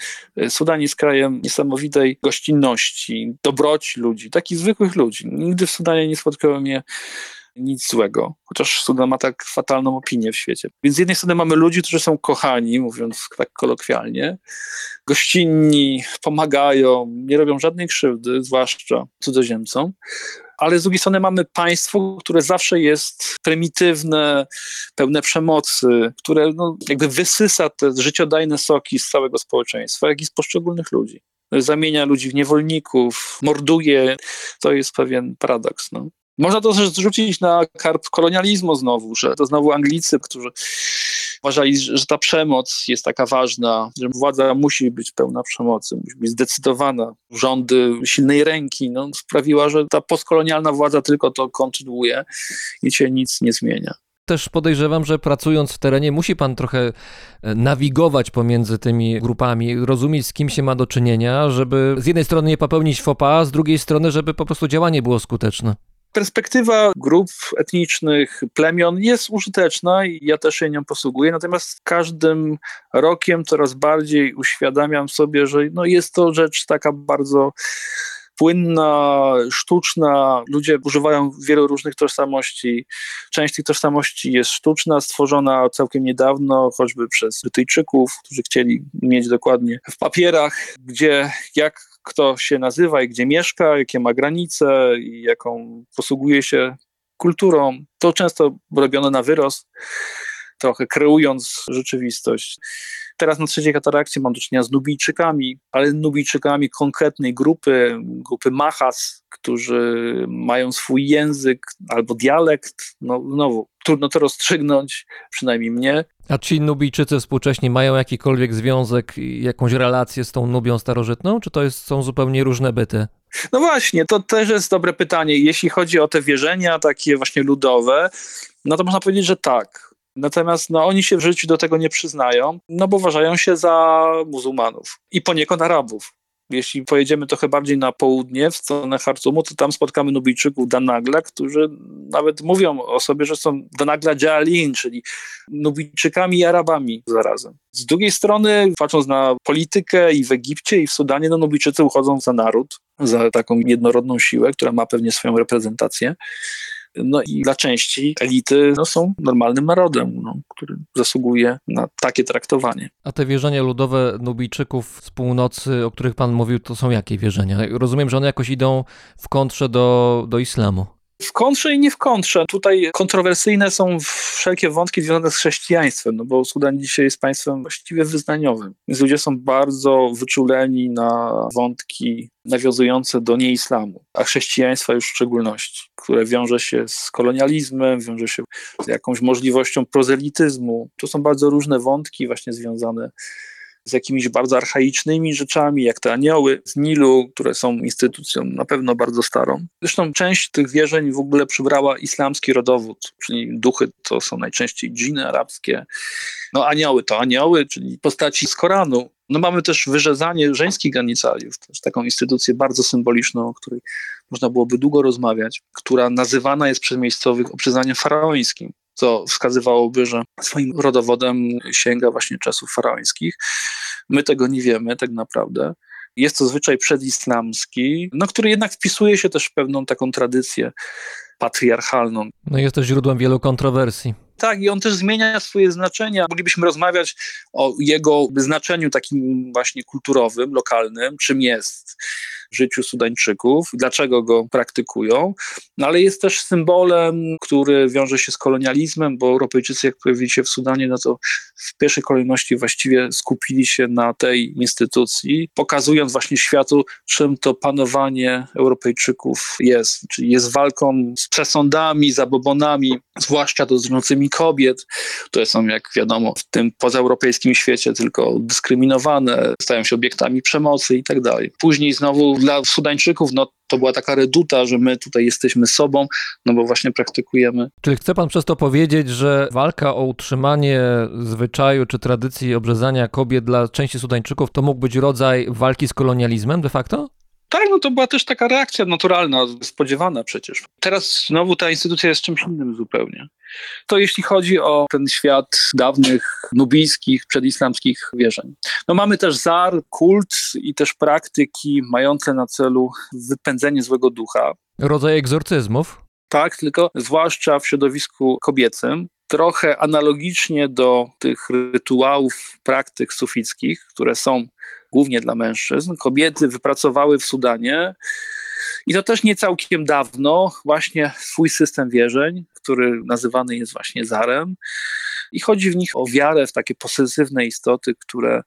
Sudan jest krajem niesamowitej gościnności, dobroci ludzi, takich zwykłych ludzi. Nigdy w Sudanie nie spotkało mnie nic złego, chociaż Sudan ma tak fatalną opinię w świecie. Więc z jednej strony mamy ludzi, którzy są kochani, mówiąc tak kolokwialnie, gościnni, pomagają, nie robią żadnej krzywdy, zwłaszcza cudzoziemcom, ale z drugiej strony mamy państwo, które zawsze jest prymitywne, pełne przemocy, które jakby wysysa te życiodajne soki z całego społeczeństwa, jak i z poszczególnych ludzi. Zamienia ludzi w niewolników, morduje. To jest pewien paradoks. Można to też zrzucić na karb kolonializmu znowu, że to znowu Anglicy, którzy uważali, że ta przemoc jest taka ważna, że władza musi być pełna przemocy, musi być zdecydowana. Rządy silnej ręki sprawiła, że ta postkolonialna władza tylko to kontynuuje i się nic nie zmienia. Też podejrzewam, że pracując w terenie musi pan trochę nawigować pomiędzy tymi grupami, rozumieć z kim się ma do czynienia, żeby z jednej strony nie popełnić faux pas, z drugiej strony, żeby po prostu działanie było skuteczne. Perspektywa grup etnicznych, plemion jest użyteczna i ja też się nią posługuję, natomiast każdym rokiem coraz bardziej uświadamiam sobie, że jest to rzecz taka bardzo płynna, sztuczna. Ludzie używają wielu różnych tożsamości. Część tych tożsamości jest sztuczna, stworzona całkiem niedawno, choćby przez Brytyjczyków, którzy chcieli mieć dokładnie w papierach, gdzie jak kto się nazywa i gdzie mieszka, jakie ma granice i jaką posługuje się kulturą. To często robione na wyrost, trochę kreując rzeczywistość. Teraz na trzeciej katarakcie mam do czynienia z Nubijczykami, ale Nubijczykami konkretnej grupy Mahas, którzy mają swój język albo dialekt. Znowu, trudno to rozstrzygnąć, przynajmniej mnie. A ci Nubijczycy współcześnie mają jakikolwiek związek, jakąś relację z tą Nubią starożytną, czy to są zupełnie różne byty? No właśnie, to też jest dobre pytanie. Jeśli chodzi o te wierzenia takie właśnie ludowe, to można powiedzieć, że tak. Natomiast oni się w życiu do tego nie przyznają, bo uważają się za muzułmanów i poniekąd Arabów. Jeśli pojedziemy trochę bardziej na południe, w stronę Chartumu, to tam spotkamy Nubijczyków Danagla, którzy nawet mówią o sobie, że są Danagla Dżalin, czyli Nubijczykami i Arabami zarazem. Z drugiej strony, patrząc na politykę i w Egipcie, i w Sudanie, Nubijczycy uchodzą za naród, za taką jednorodną siłę, która ma pewnie swoją reprezentację. I dla części elity są normalnym narodem, który zasługuje na takie traktowanie. A te wierzenia ludowe Nubijczyków z północy, o których pan mówił, to są jakie wierzenia? Rozumiem, że one jakoś idą w kontrze do islamu. W kontrze i nie w kontrze. Tutaj kontrowersyjne są wszelkie wątki związane z chrześcijaństwem, bo Sudan dzisiaj jest państwem właściwie wyznaniowym. Więc ludzie są bardzo wyczuleni na wątki nawiązujące do nieislamu, a chrześcijaństwa już w szczególności, które wiąże się z kolonializmem, wiąże się z jakąś możliwością prozelityzmu. To są bardzo różne wątki właśnie związane z jakimiś bardzo archaicznymi rzeczami, jak te anioły z Nilu, które są instytucją na pewno bardzo starą. Zresztą część tych wierzeń w ogóle przybrała islamski rodowód, czyli duchy to są najczęściej dżiny arabskie, anioły to anioły, czyli postaci z Koranu. Mamy też wyrzezanie żeńskich ganicaliów, też taką instytucję bardzo symboliczną, o której można byłoby długo rozmawiać, która nazywana jest przez miejscowych obrzezaniem faraońskim, co wskazywałoby, że swoim rodowodem sięga właśnie czasów faraońskich. My tego nie wiemy tak naprawdę. Jest to zwyczaj przedislamski, który jednak wpisuje się też w pewną taką tradycję patriarchalną. Jest to źródłem wielu kontrowersji. Tak, i on też zmienia swoje znaczenia. Moglibyśmy rozmawiać o jego znaczeniu takim właśnie kulturowym, lokalnym, czym jest w życiu Sudańczyków, dlaczego go praktykują, ale jest też symbolem, który wiąże się z kolonializmem, bo Europejczycy, jak powiedzieliście, w Sudanie, to w pierwszej kolejności właściwie skupili się na tej instytucji, pokazując właśnie światu, czym to panowanie Europejczyków jest, czyli jest walką z przesądami, zabobonami, zwłaszcza dotyczącymi kobiet, które są, jak wiadomo, w tym pozaeuropejskim świecie tylko dyskryminowane, stają się obiektami przemocy i tak dalej. Później znowu dla Sudańczyków to była taka reduta, że my tutaj jesteśmy sobą, bo właśnie praktykujemy. Czyli chce pan przez to powiedzieć, że walka o utrzymanie zwyczaju czy tradycji obrzezania kobiet dla części Sudańczyków to mógł być rodzaj walki z kolonializmem de facto? Tak, no to była też taka reakcja naturalna, spodziewana przecież. Teraz znowu ta instytucja jest czymś innym zupełnie. To jeśli chodzi o ten świat dawnych nubijskich, przedislamskich wierzeń. No mamy też zar, kult i też praktyki mające na celu wypędzenie złego ducha. Rodzaj egzorcyzmów? Tak, tylko zwłaszcza w środowisku kobiecym. Trochę analogicznie do tych rytuałów, praktyk sufickich, które są głównie dla mężczyzn. Kobiety wypracowały w Sudanie i to też nie całkiem dawno właśnie swój system wierzeń, który nazywany jest właśnie zarem. I chodzi w nich o wiarę w takie pozytywne istoty, które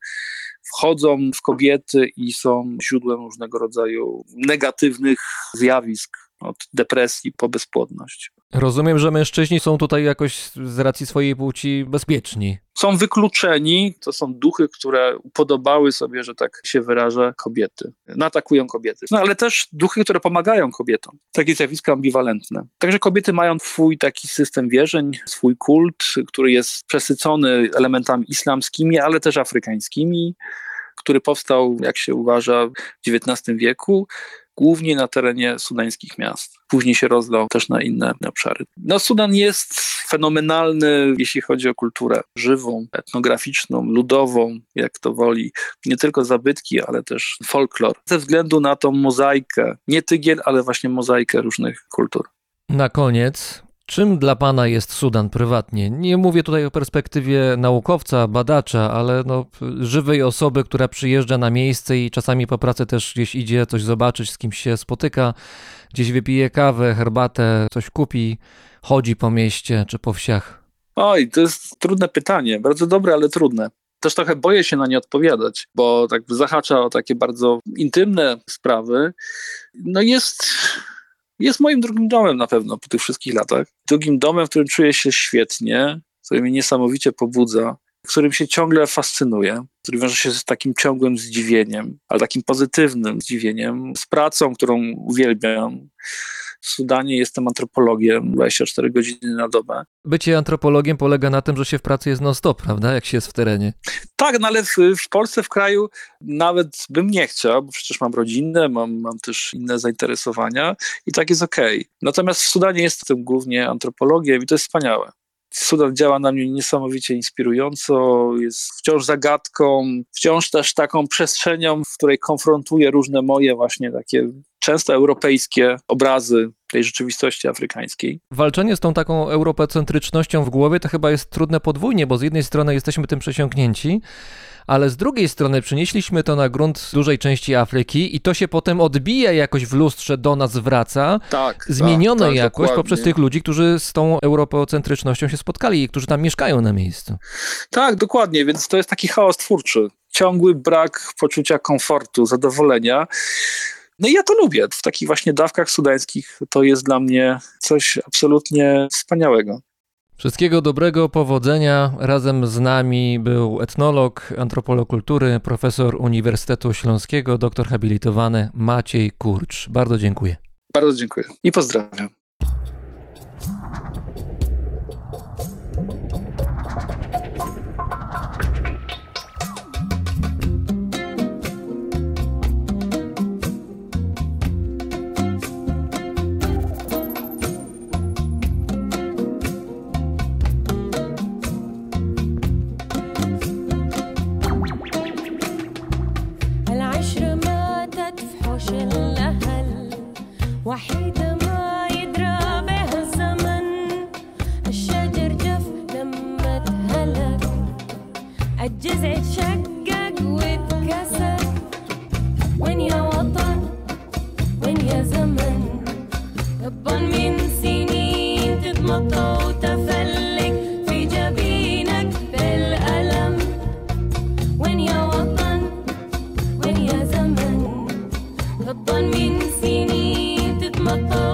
wchodzą w kobiety i są źródłem różnego rodzaju negatywnych zjawisk, od depresji po bezpłodność. Rozumiem, że mężczyźni są tutaj jakoś z racji swojej płci bezpieczni. Są wykluczeni, to są duchy, które upodobały sobie, że tak się wyrażę, kobiety. No, atakują kobiety. No ale też duchy, które pomagają kobietom. Takie zjawiska ambiwalentne. Także kobiety mają swój taki system wierzeń, swój kult, który jest przesycony elementami islamskimi, ale też afrykańskimi, który powstał, jak się uważa, w XIX wieku. Głównie na terenie sudańskich miast. Później się rozlał też na inne obszary. No, Sudan jest fenomenalny, jeśli chodzi o kulturę żywą, etnograficzną, ludową, jak to woli. Nie tylko zabytki, ale też folklor. Ze względu na tą mozaikę, nie tygiel, ale właśnie mozaikę różnych kultur. Na koniec, czym dla pana jest Sudan prywatnie? Nie mówię tutaj o perspektywie naukowca, badacza, ale no, żywej osoby, która przyjeżdża na miejsce i czasami po pracy też gdzieś idzie coś zobaczyć, z kimś się spotyka, gdzieś wypije kawę, herbatę, coś kupi, chodzi po mieście czy po wsiach. Oj, to jest trudne pytanie, bardzo dobre, ale trudne. Też trochę boję się na nie odpowiadać, bo tak zahacza o takie bardzo intymne sprawy. No jest moim drugim domem na pewno po tych wszystkich latach. Drugim domem, w którym czuję się świetnie, który mnie niesamowicie pobudza, którym się ciągle fascynuje, który wiąże się z takim ciągłym zdziwieniem, ale takim pozytywnym zdziwieniem, z pracą, którą uwielbiam. W Sudanie jestem antropologiem 24 godziny na dobę. Bycie antropologiem polega na tym, że się w pracy jest non-stop, prawda? Jak się jest w terenie. Tak, no ale w Polsce, w kraju nawet bym nie chciał, bo przecież mam rodzinę, mam też inne zainteresowania i tak jest okej. Natomiast w Sudanie jestem głównie antropologiem i to jest wspaniałe. Sudan działa na mnie niesamowicie inspirująco, jest wciąż zagadką, wciąż też taką przestrzenią, w której konfrontuję różne moje właśnie takie często europejskie obrazy tej rzeczywistości afrykańskiej. Walczenie z tą taką europecentrycznością w głowie to chyba jest trudne podwójnie, bo z jednej strony jesteśmy tym przesiąknięci, ale z drugiej strony przynieśliśmy to na grunt dużej części Afryki i to się potem odbija jakoś w lustrze, do nas wraca, zmienione tak, jakoś dokładnie. Poprzez tych ludzi, którzy z tą europecentrycznością się spotkali i którzy tam mieszkają na miejscu. Tak, dokładnie, więc to jest taki chaos twórczy, ciągły brak poczucia komfortu, zadowolenia. No i ja to lubię. W takich właśnie dawkach sudańskich to jest dla mnie coś absolutnie wspaniałego. Wszystkiego dobrego, powodzenia. Razem z nami był etnolog, antropolog kultury, profesor Uniwersytetu Śląskiego, doktor habilitowany Maciej Kurcz. Bardzo dziękuję. Bardzo dziękuję i pozdrawiam. وحيدة ما يدرى بها الزمن الشجر جف لما اتهلك الجزع اتشقق واتكسر وين يا وطن وين يا زمن قبل من سنين تتمطى وتفلك في جبينك بالألم وين يا وطن وين يا زمن قبل من سنين But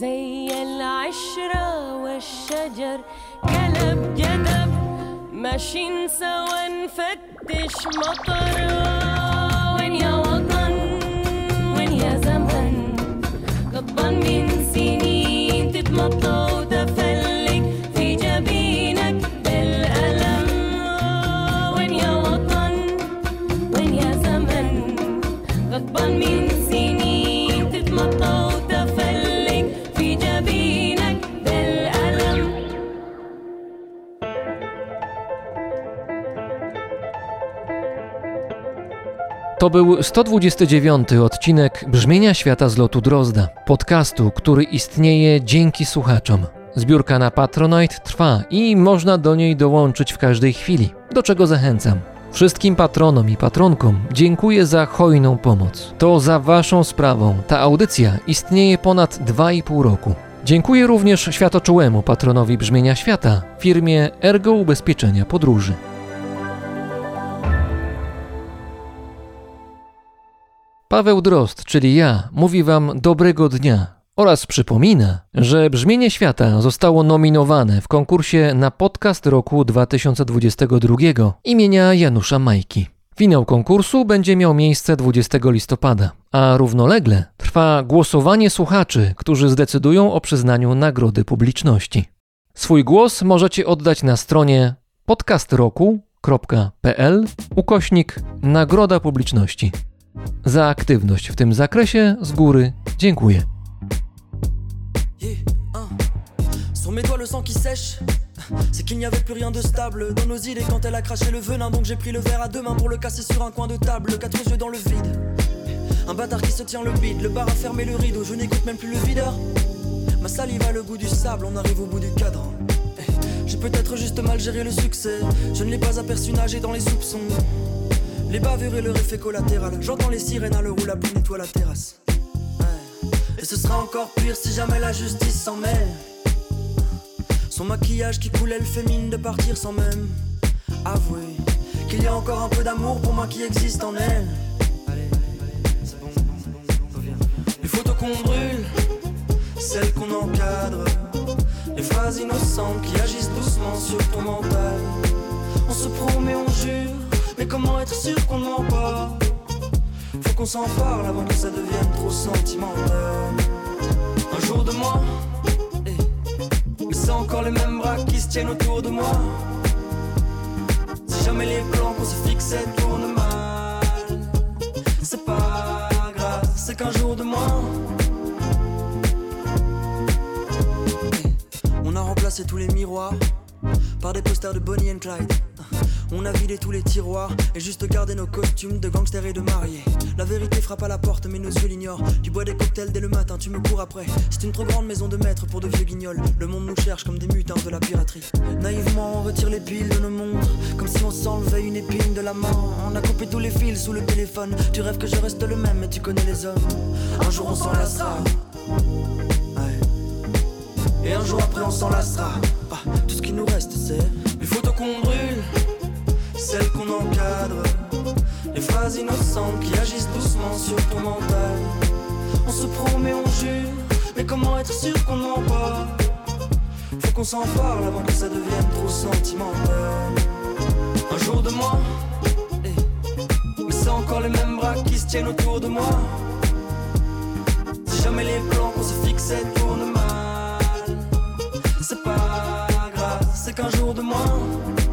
زي العشرة والشجر كلب جدب ماشيين سوا نفتش مطر وين يا وطن وين يا زمن قضبان من سنين تتمطى وتفلك في جبينك بالألم وين يا وطن وين يا زمن قضبان من سنين تتمطى To był 129. odcinek Brzmienia Świata z lotu Drozda, podcastu, który istnieje dzięki słuchaczom. Zbiórka na Patronite trwa i można do niej dołączyć w każdej chwili, do czego zachęcam. Wszystkim patronom i patronkom dziękuję za hojną pomoc. To za waszą sprawą ta audycja istnieje ponad 2,5 roku. Dziękuję również światoczułemu patronowi Brzmienia Świata, firmie Ergo Ubezpieczenia Podróży. Paweł Drozd, czyli ja, mówi wam dobrego dnia oraz przypomina, że Brzmienie Świata zostało nominowane w konkursie na podcast roku 2022 imienia Janusza Majki. Finał konkursu będzie miał miejsce 20 listopada, a równolegle trwa głosowanie słuchaczy, którzy zdecydują o przyznaniu nagrody publiczności. Swój głos możecie oddać na stronie podcastroku.pl/nagroda publiczności. Za aktywność w tym zakresie z góry dziękuję. Sur mes doigts le sang qui sèche, c'est qu'il n'y avait plus rien de stable dans nos idées quand elle a craché le venin, donc j'ai pris le verre à deux mains pour le casser sur un coin de table, quatre yeux dans le vide. Un bâtard qui se tient le bide, le bar a fermé le rideau, je n'écoute même plus le videur. Ma salive a le goût du sable, on arrive au bout du cadran. J'ai peut-être juste mal géré le succès, je ne l'ai pas aperçu nager dans les soupçons. Les bavures et leur effet collatéral. J'entends les sirènes à l'heure où la pluie nettoie la terrasse. Ouais. Et ce sera encore pire si jamais la justice s'en mêle. Son maquillage qui coulait le fait mine de partir sans même avouer qu'il y a encore un peu d'amour pour moi qui existe en elle. Allez, c'est bon, reviens. Les photos qu'on brûle, celles qu'on encadre, les phrases innocentes qui agissent doucement sur ton mental. On se promet, on jure. Mais comment être sûr qu'on ne ment pas? Faut qu'on s'en parle avant que ça devienne trop sentimental. Un jour de moi, mais c'est encore les mêmes bras qui se tiennent autour de moi. Si jamais les plans qu'on se fixait tournent mal, c'est pas grave, c'est qu'un jour de moi. On a remplacé tous les miroirs par des posters de Bonnie and Clyde. On a vidé tous les tiroirs et juste gardé nos costumes de gangsters et de mariés. La vérité frappe à la porte mais nos yeux l'ignorent. Tu bois des cocktails dès le matin, tu me cours après. C'est une trop grande maison de maître pour de vieux guignols. Le monde nous cherche comme des mutins de la piraterie. Naïvement on retire les piles de nos montres, comme si on s'enlevait une épine de la main. On a coupé tous les fils sous le téléphone. Tu rêves que je reste le même mais tu connais les hommes. Un jour on s'enlacera, ouais. Et un jour après on s'enlacera, ah. Tout ce qui nous reste c'est les photos qu'on brûle, celles qu'on encadre, les phrases innocentes qui agissent doucement sur ton mental. On se promet, on jure, mais comment être sûr qu'on ne ment pas? Faut qu'on s'en parle avant que ça devienne trop sentimental. Un jour de moi, mais c'est encore les mêmes bras qui se tiennent autour de moi. Si jamais les plans qu'on se fixait tournent mal, c'est pas grave, c'est qu'un jour de moi.